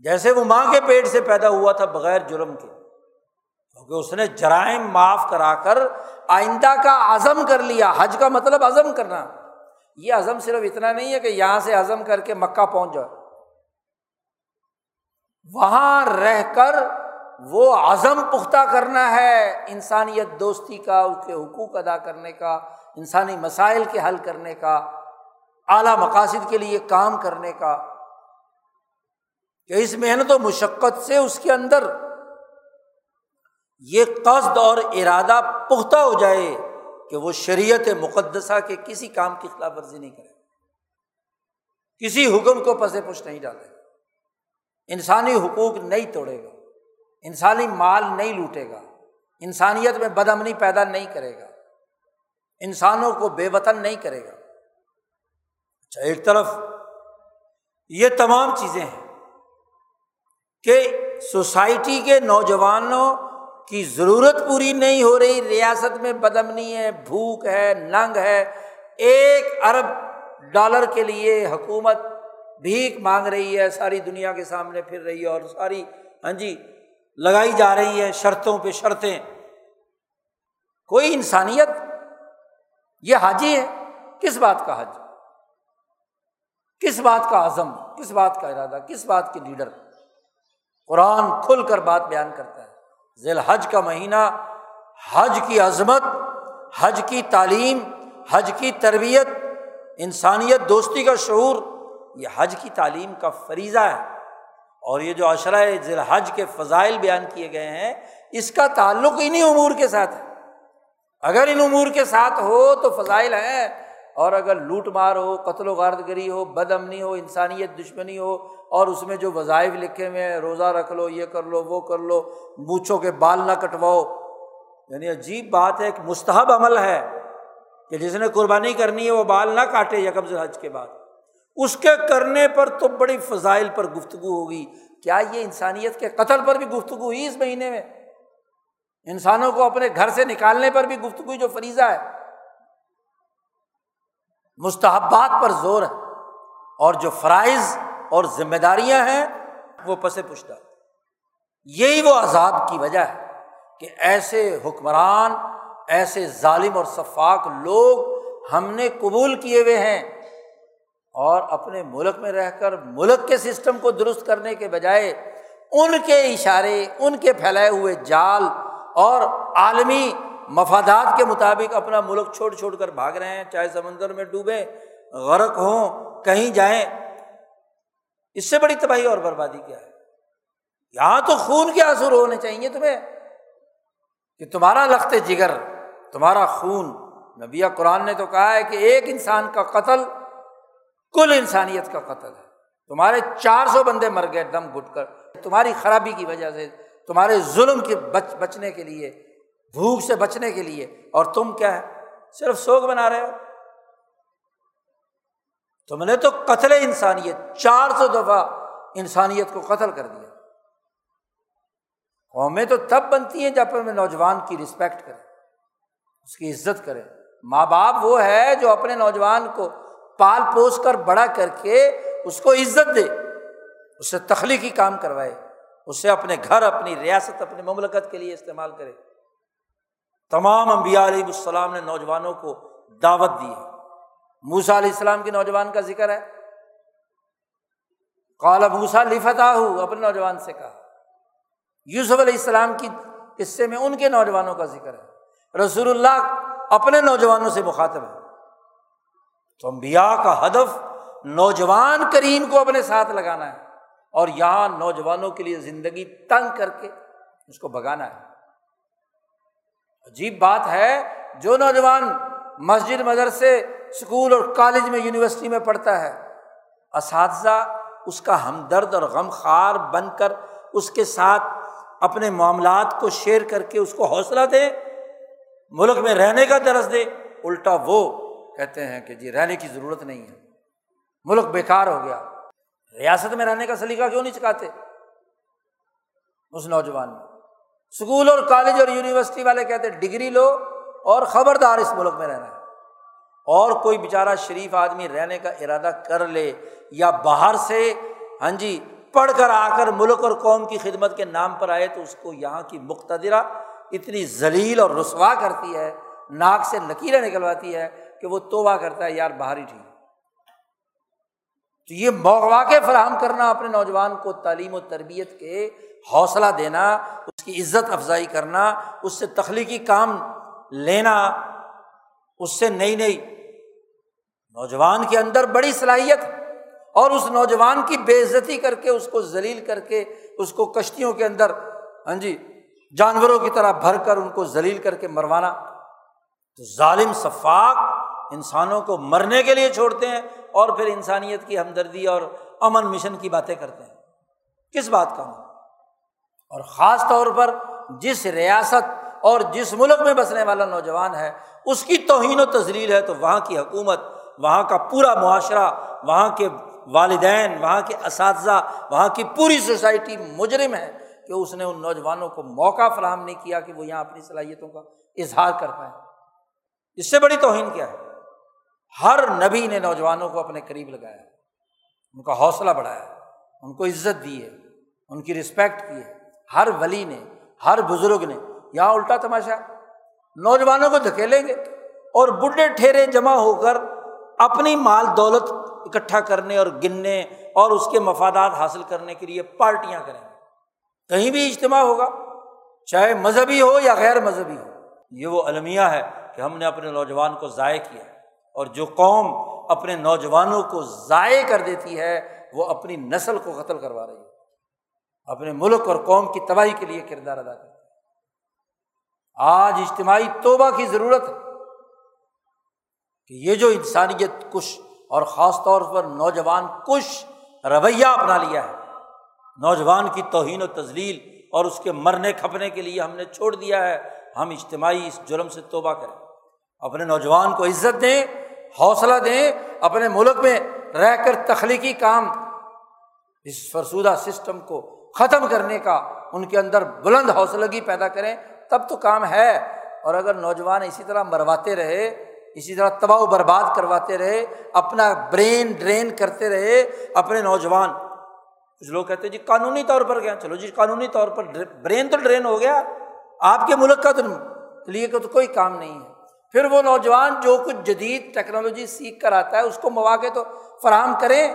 جیسے وہ ماں کے پیٹ سے پیدا ہوا تھا بغیر جرم کے، کیونکہ اس نے جرائم معاف کرا کر آئندہ کا عزم کر لیا۔ حج کا مطلب عزم کرنا، یہ عزم صرف اتنا نہیں ہے کہ یہاں سے عزم کر کے مکہ پہنچ جاؤ، وہاں رہ کر وہ عزم پختہ کرنا ہے انسانیت دوستی کا، اس کے حقوق ادا کرنے کا، انسانی مسائل کے حل کرنے کا، اعلیٰ مقاصد کے لیے کام کرنے کا، کہ اس محنت و مشقت سے اس کے اندر یہ قصد اور ارادہ پختہ ہو جائے کہ وہ شریعت مقدسہ کے کسی کام کی خلاف ورزی نہیں کرے، کسی حکم کو پسے پش نہیں ڈالے گا، انسانی حقوق نہیں توڑے گا، انسانی مال نہیں لوٹے گا، انسانیت میں بدامنی پیدا نہیں کرے گا، انسانوں کو بے وطن نہیں کرے گا۔ اچھا، ایک طرف یہ تمام چیزیں ہیں کہ سوسائٹی کے نوجوانوں کی ضرورت پوری نہیں ہو رہی، ریاست میں بدامنی ہے، بھوک ہے، ننگ ہے، 1 ارب ڈالر کے لیے حکومت بھیک مانگ رہی ہے، ساری دنیا کے سامنے پھر رہی ہے، اور ساری ہاں جی لگائی جا رہی ہے شرطوں پہ شرطیں، کوئی انسانیت۔ یہ حاجی ہے، کس بات کا حج، کس بات کا عزم، کس بات کا ارادہ، کس بات کے لیڈر؟ قرآن کھل کر بات بیان کرتا ہے ذی الحج کا مہینہ حج کی عظمت، حج کی تعلیم، حج کی تربیت، انسانیت دوستی کا شعور، یہ حج کی تعلیم کا فریضہ ہے۔ اور یہ جو عشرہ ذی الحج کے فضائل بیان کیے گئے ہیں، اس کا تعلق انہی امور کے ساتھ ہے۔ اگر ان امور کے ساتھ ہو تو فضائل ہیں، اور اگر لوٹ مار ہو، قتل و غارت گری ہو، بد امنی ہو، انسانیت دشمنی ہو، اور اس میں جو وظائف لکھے ہوئے ہیں، روزہ رکھ لو، یہ کر لو، وہ کر لو، مونچھوں کے بال نہ کٹواؤ، یعنی عجیب بات ہے، ایک مستحب عمل ہے کہ جس نے قربانی کرنی ہے وہ بال نہ کاٹے یکم ذی الحج کے بعد، اس کے کرنے پر تو بڑی فضائل پر گفتگو ہوگی۔ کیا یہ انسانیت کے قتل پر بھی گفتگو ہوئی اس مہینے میں؟ انسانوں کو اپنے گھر سے نکالنے پر بھی گفتگو ہوئی، جو فریضہ ہے۔ مستحبات پر زور ہے، اور جو فرائض اور ذمہ داریاں ہیں وہ پسے پشتا۔ یہی وہ عذاب کی وجہ ہے کہ ایسے حکمران، ایسے ظالم اور سفاک لوگ ہم نے قبول کیے ہوئے ہیں، اور اپنے ملک میں رہ کر ملک کے سسٹم کو درست کرنے کے بجائے ان کے اشارے، ان کے پھیلائے ہوئے جال اور عالمی مفادات کے مطابق اپنا ملک چھوڑ چھوڑ کر بھاگ رہے ہیں، چاہے سمندر میں ڈوبیں، غرق ہوں، کہیں جائیں۔ اس سے بڑی تباہی اور بربادی کیا ہے؟ یہاں تو خون کے آنسو ہونے چاہیے تمہیں کہ تمہارا لخت جگر، تمہارا خون۔ نبی قرآن نے تو کہا ہے کہ ایک انسان کا قتل کل انسانیت کا قتل ہے۔ تمہارے 400 بندے مر گئے دم گھٹ کر تمہاری خرابی کی وجہ سے، تمہارے ظلم کے بچنے کے لیے، بھوک سے بچنے کے لیے، اور تم کیا ہے، صرف سوگ بنا رہے ہو۔ تم نے تو قتل انسانیت 400 دفعہ انسانیت کو قتل کر دیا۔ قومیں تو تب بنتی ہیں جب پر میں نوجوان کی رسپیکٹ کریں، اس کی عزت کریں۔ ماں باپ وہ ہے جو اپنے نوجوان کو پال پوس کر بڑا کر کے اس کو عزت دے، اس سے تخلیقی کام کروائے، اسے اپنے گھر، اپنی ریاست، اپنے مملکت کے لیے استعمال کرے۔ تمام انبیاء علیہ السلام نے نوجوانوں کو دعوت دی ہے۔ موسیٰ علیہ السلام کے نوجوان کا ذکر ہے، قال موسیٰ لفتاه، اپنے نوجوان سے کہا۔ یوسف علیہ السلام کی قصے میں ان کے نوجوانوں کا ذکر ہے۔ رسول اللہ اپنے نوجوانوں سے مخاطب ہے۔ تو انبیاء کا ہدف نوجوان کریم کو اپنے ساتھ لگانا ہے، اور یہاں نوجوانوں کے لیے زندگی تنگ کر کے اس کو بھگانا ہے۔ عجیب بات ہے، جو نوجوان مسجد، مدرسے، اسکول اور کالج میں، یونیورسٹی میں پڑھتا ہے، اساتذہ اس کا ہمدرد اور غمخوار بن کر اس کے ساتھ اپنے معاملات کو شیئر کر کے اس کو حوصلہ دے، ملک میں رہنے کا درس دے۔ الٹا وہ کہتے ہیں کہ جی رہنے کی ضرورت نہیں ہے، ملک بیکار ہو گیا، ریاست میں رہنے کا سلیقہ کیوں نہیں چکاتے اس نوجوان میں؟ اسکول اور کالج اور یونیورسٹی والے کہتے ہیں ڈگری لو اور خبردار اس ملک میں رہنا ہے، اور کوئی بیچارہ شریف آدمی رہنے کا ارادہ کر لے یا باہر سے ہاں جی پڑھ کر آ کر ملک اور قوم کی خدمت کے نام پر آئے تو اس کو یہاں کی مقتدرہ اتنی ذلیل اور رسوا کرتی ہے، ناک سے لکیریں نکلواتی ہے کہ وہ توبہ کرتا ہے، یار باہر ہی ٹھیک۔ تو یہ مواقع فراہم کرنا، اپنے نوجوان کو تعلیم و تربیت کے، حوصلہ دینا، اس کی عزت افزائی کرنا، اس سے تخلیقی کام لینا، اس سے نئی نئی نوجوان کے اندر بڑی صلاحیت، اور اس نوجوان کی بے عزتی کر کے، اس کو ذلیل کر کے، اس کو کشتیوں کے اندر ہاں جی جانوروں کی طرح بھر کر ان کو ذلیل کر کے مروانا۔ تو ظالم سفاک انسانوں کو مرنے کے لیے چھوڑتے ہیں، اور پھر انسانیت کی ہمدردی اور امن مشن کی باتیں کرتے ہیں، کس بات کا؟ اور خاص طور پر جس ریاست اور جس ملک میں بسنے والا نوجوان ہے اس کی توہین و تذلیل ہے، تو وہاں کی حکومت، وہاں کا پورا معاشرہ، وہاں کے والدین، وہاں کے اساتذہ، وہاں کی پوری سوسائٹی مجرم ہے کہ اس نے ان نوجوانوں کو موقع فراہم نہیں کیا کہ وہ یہاں اپنی صلاحیتوں کا اظہار کر پائیں۔ اس سے بڑی توہین کیا ہے؟ ہر نبی نے نوجوانوں کو اپنے قریب لگایا، ان کا حوصلہ بڑھایا، ان کو عزت دی ہے، ان کی رسپیکٹ کی ہے، ہر ولی نے، ہر بزرگ نے۔ یہاں الٹا تماشا، نوجوانوں کو دھکیلیں گے اور بڈھے ٹھیرے جمع ہو کر اپنی مال دولت اکٹھا کرنے اور گننے اور اس کے مفادات حاصل کرنے کے لیے پارٹیاں کریں گے۔ کہیں بھی اجتماع ہوگا چاہے مذہبی ہو یا غیر مذہبی ہو۔ یہ وہ المیہ ہے کہ ہم نے اپنے نوجوان کو ضائع کیا، اور جو قوم اپنے نوجوانوں کو ضائع کر دیتی ہے وہ اپنی نسل کو قتل کروا رہی ہے، اپنے ملک اور قوم کی تباہی کے لیے کردار ادا کرتی ہے۔ آج اجتماعی توبہ کی ضرورت ہے کہ یہ جو انسانیت کش اور خاص طور پر نوجوان کش رویہ اپنا لیا ہے، نوجوان کی توہین و تذلیل اور اس کے مرنے کھپنے کے لیے ہم نے چھوڑ دیا ہے، ہم اجتماعی اس جرم سے توبہ کریں، اپنے نوجوان کو عزت دیں، حوصلہ دیں، اپنے ملک میں رہ کر تخلیقی کام، اس فرسودہ سسٹم کو ختم کرنے کا ان کے اندر بلند حوصلگی پیدا کریں، تب تو کام ہے۔ اور اگر نوجوان اسی طرح مرواتے رہے، اسی طرح تباہ و برباد کرواتے رہے، اپنا برین ڈرین کرتے رہے اپنے نوجوان، کچھ لوگ کہتے ہیں جی قانونی طور پر گیا، چلو جی قانونی طور پر برین تو ڈرین ہو گیا، آپ کے ملک کا تو لیے تو کوئی کام نہیں ہے۔ پھر وہ نوجوان جو کچھ جدید ٹیکنالوجی سیکھ کر آتا ہے اس کو مواقع تو فراہم کریں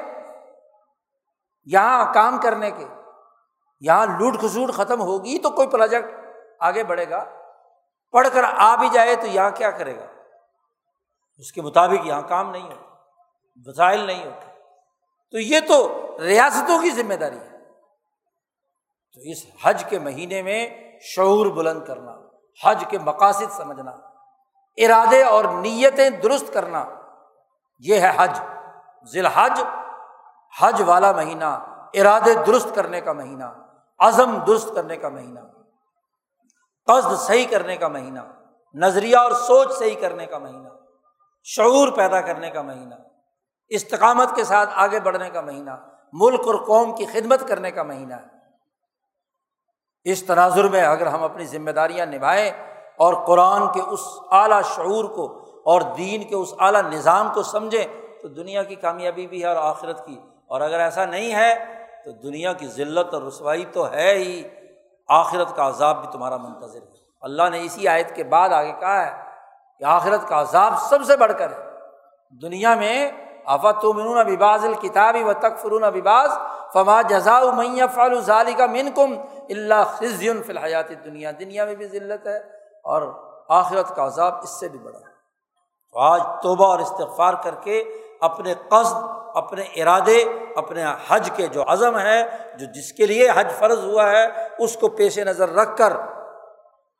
یہاں کام کرنے کے، یہاں لوٹ کھسوٹ ختم ہوگی تو کوئی پروجیکٹ آگے بڑھے گا، پڑھ کر آ بھی جائے تو یہاں کیا کرے گا، اس کے مطابق یہاں کام نہیں ہوتا، وسائل نہیں ہوتے، تو یہ تو ریاستوں کی ذمہ داری ہے۔ تو اس حج کے مہینے میں شعور بلند کرنا، حج کے مقاصد سمجھنا، ارادے اور نیتیں درست کرنا، یہ ہے حج۔ ذی الحج حج والا مہینہ، ارادے درست کرنے کا مہینہ، عزم درست کرنے کا مہینہ، قصد صحیح کرنے کا مہینہ، نظریہ اور سوچ صحیح کرنے کا مہینہ، شعور پیدا کرنے کا مہینہ، استقامت کے ساتھ آگے بڑھنے کا مہینہ، ملک اور قوم کی خدمت کرنے کا مہینہ ہے۔ اس تناظر میں اگر ہم اپنی ذمہ داریاں نبھائیں اور قرآن کے اس اعلیٰ شعور کو اور دین کے اس اعلیٰ نظام کو سمجھیں تو دنیا کی کامیابی بھی ہے اور آخرت کی، اور اگر ایسا نہیں ہے تو دنیا کی ذلت اور رسوائی تو ہے ہی، آخرت کا عذاب بھی تمہارا منتظر ہے۔ اللہ نے اسی آیت کے بعد آگے کہا ہے کہ آخرت کا عذاب سب سے بڑھ کر ہے۔ دنیا میں افتؤمنون ببعض الکتاب وتکفرون ببعض فما جزاء من یفعل ذلک منکم الا خزی فی الحیات الدنیا، دنیا میں بھی ذلت ہے اور آخرت کا عذاب اس سے بھی بڑا ہے۔ تو آج توبہ اور استغفار کر کے اپنے قصد، اپنے ارادے، اپنے حج کے جو عزم ہے، جو جس کے لیے حج فرض ہوا ہے، اس کو پیش نظر رکھ کر،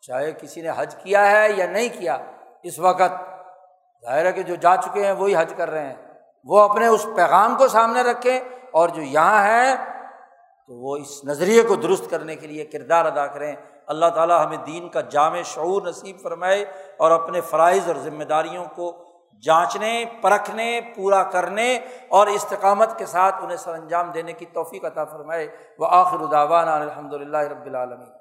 چاہے کسی نے حج کیا ہے یا نہیں کیا، اس وقت ظاہر ہے کہ جو جا چکے ہیں وہی حج کر رہے ہیں، وہ اپنے اس پیغام کو سامنے رکھیں، اور جو یہاں ہے تو وہ اس نظریے کو درست کرنے کے لیے کردار ادا کریں۔ اللہ تعالیٰ ہمیں دین کا جامع شعور نصیب فرمائے، اور اپنے فرائض اور ذمہ داریوں کو جانچنے، پرکھنے، پورا کرنے اور استقامت کے ساتھ انہیں سر انجام دینے کی توفیق عطا فرمائے۔ وآخر دعوانا الحمد للہ رب العالمین۔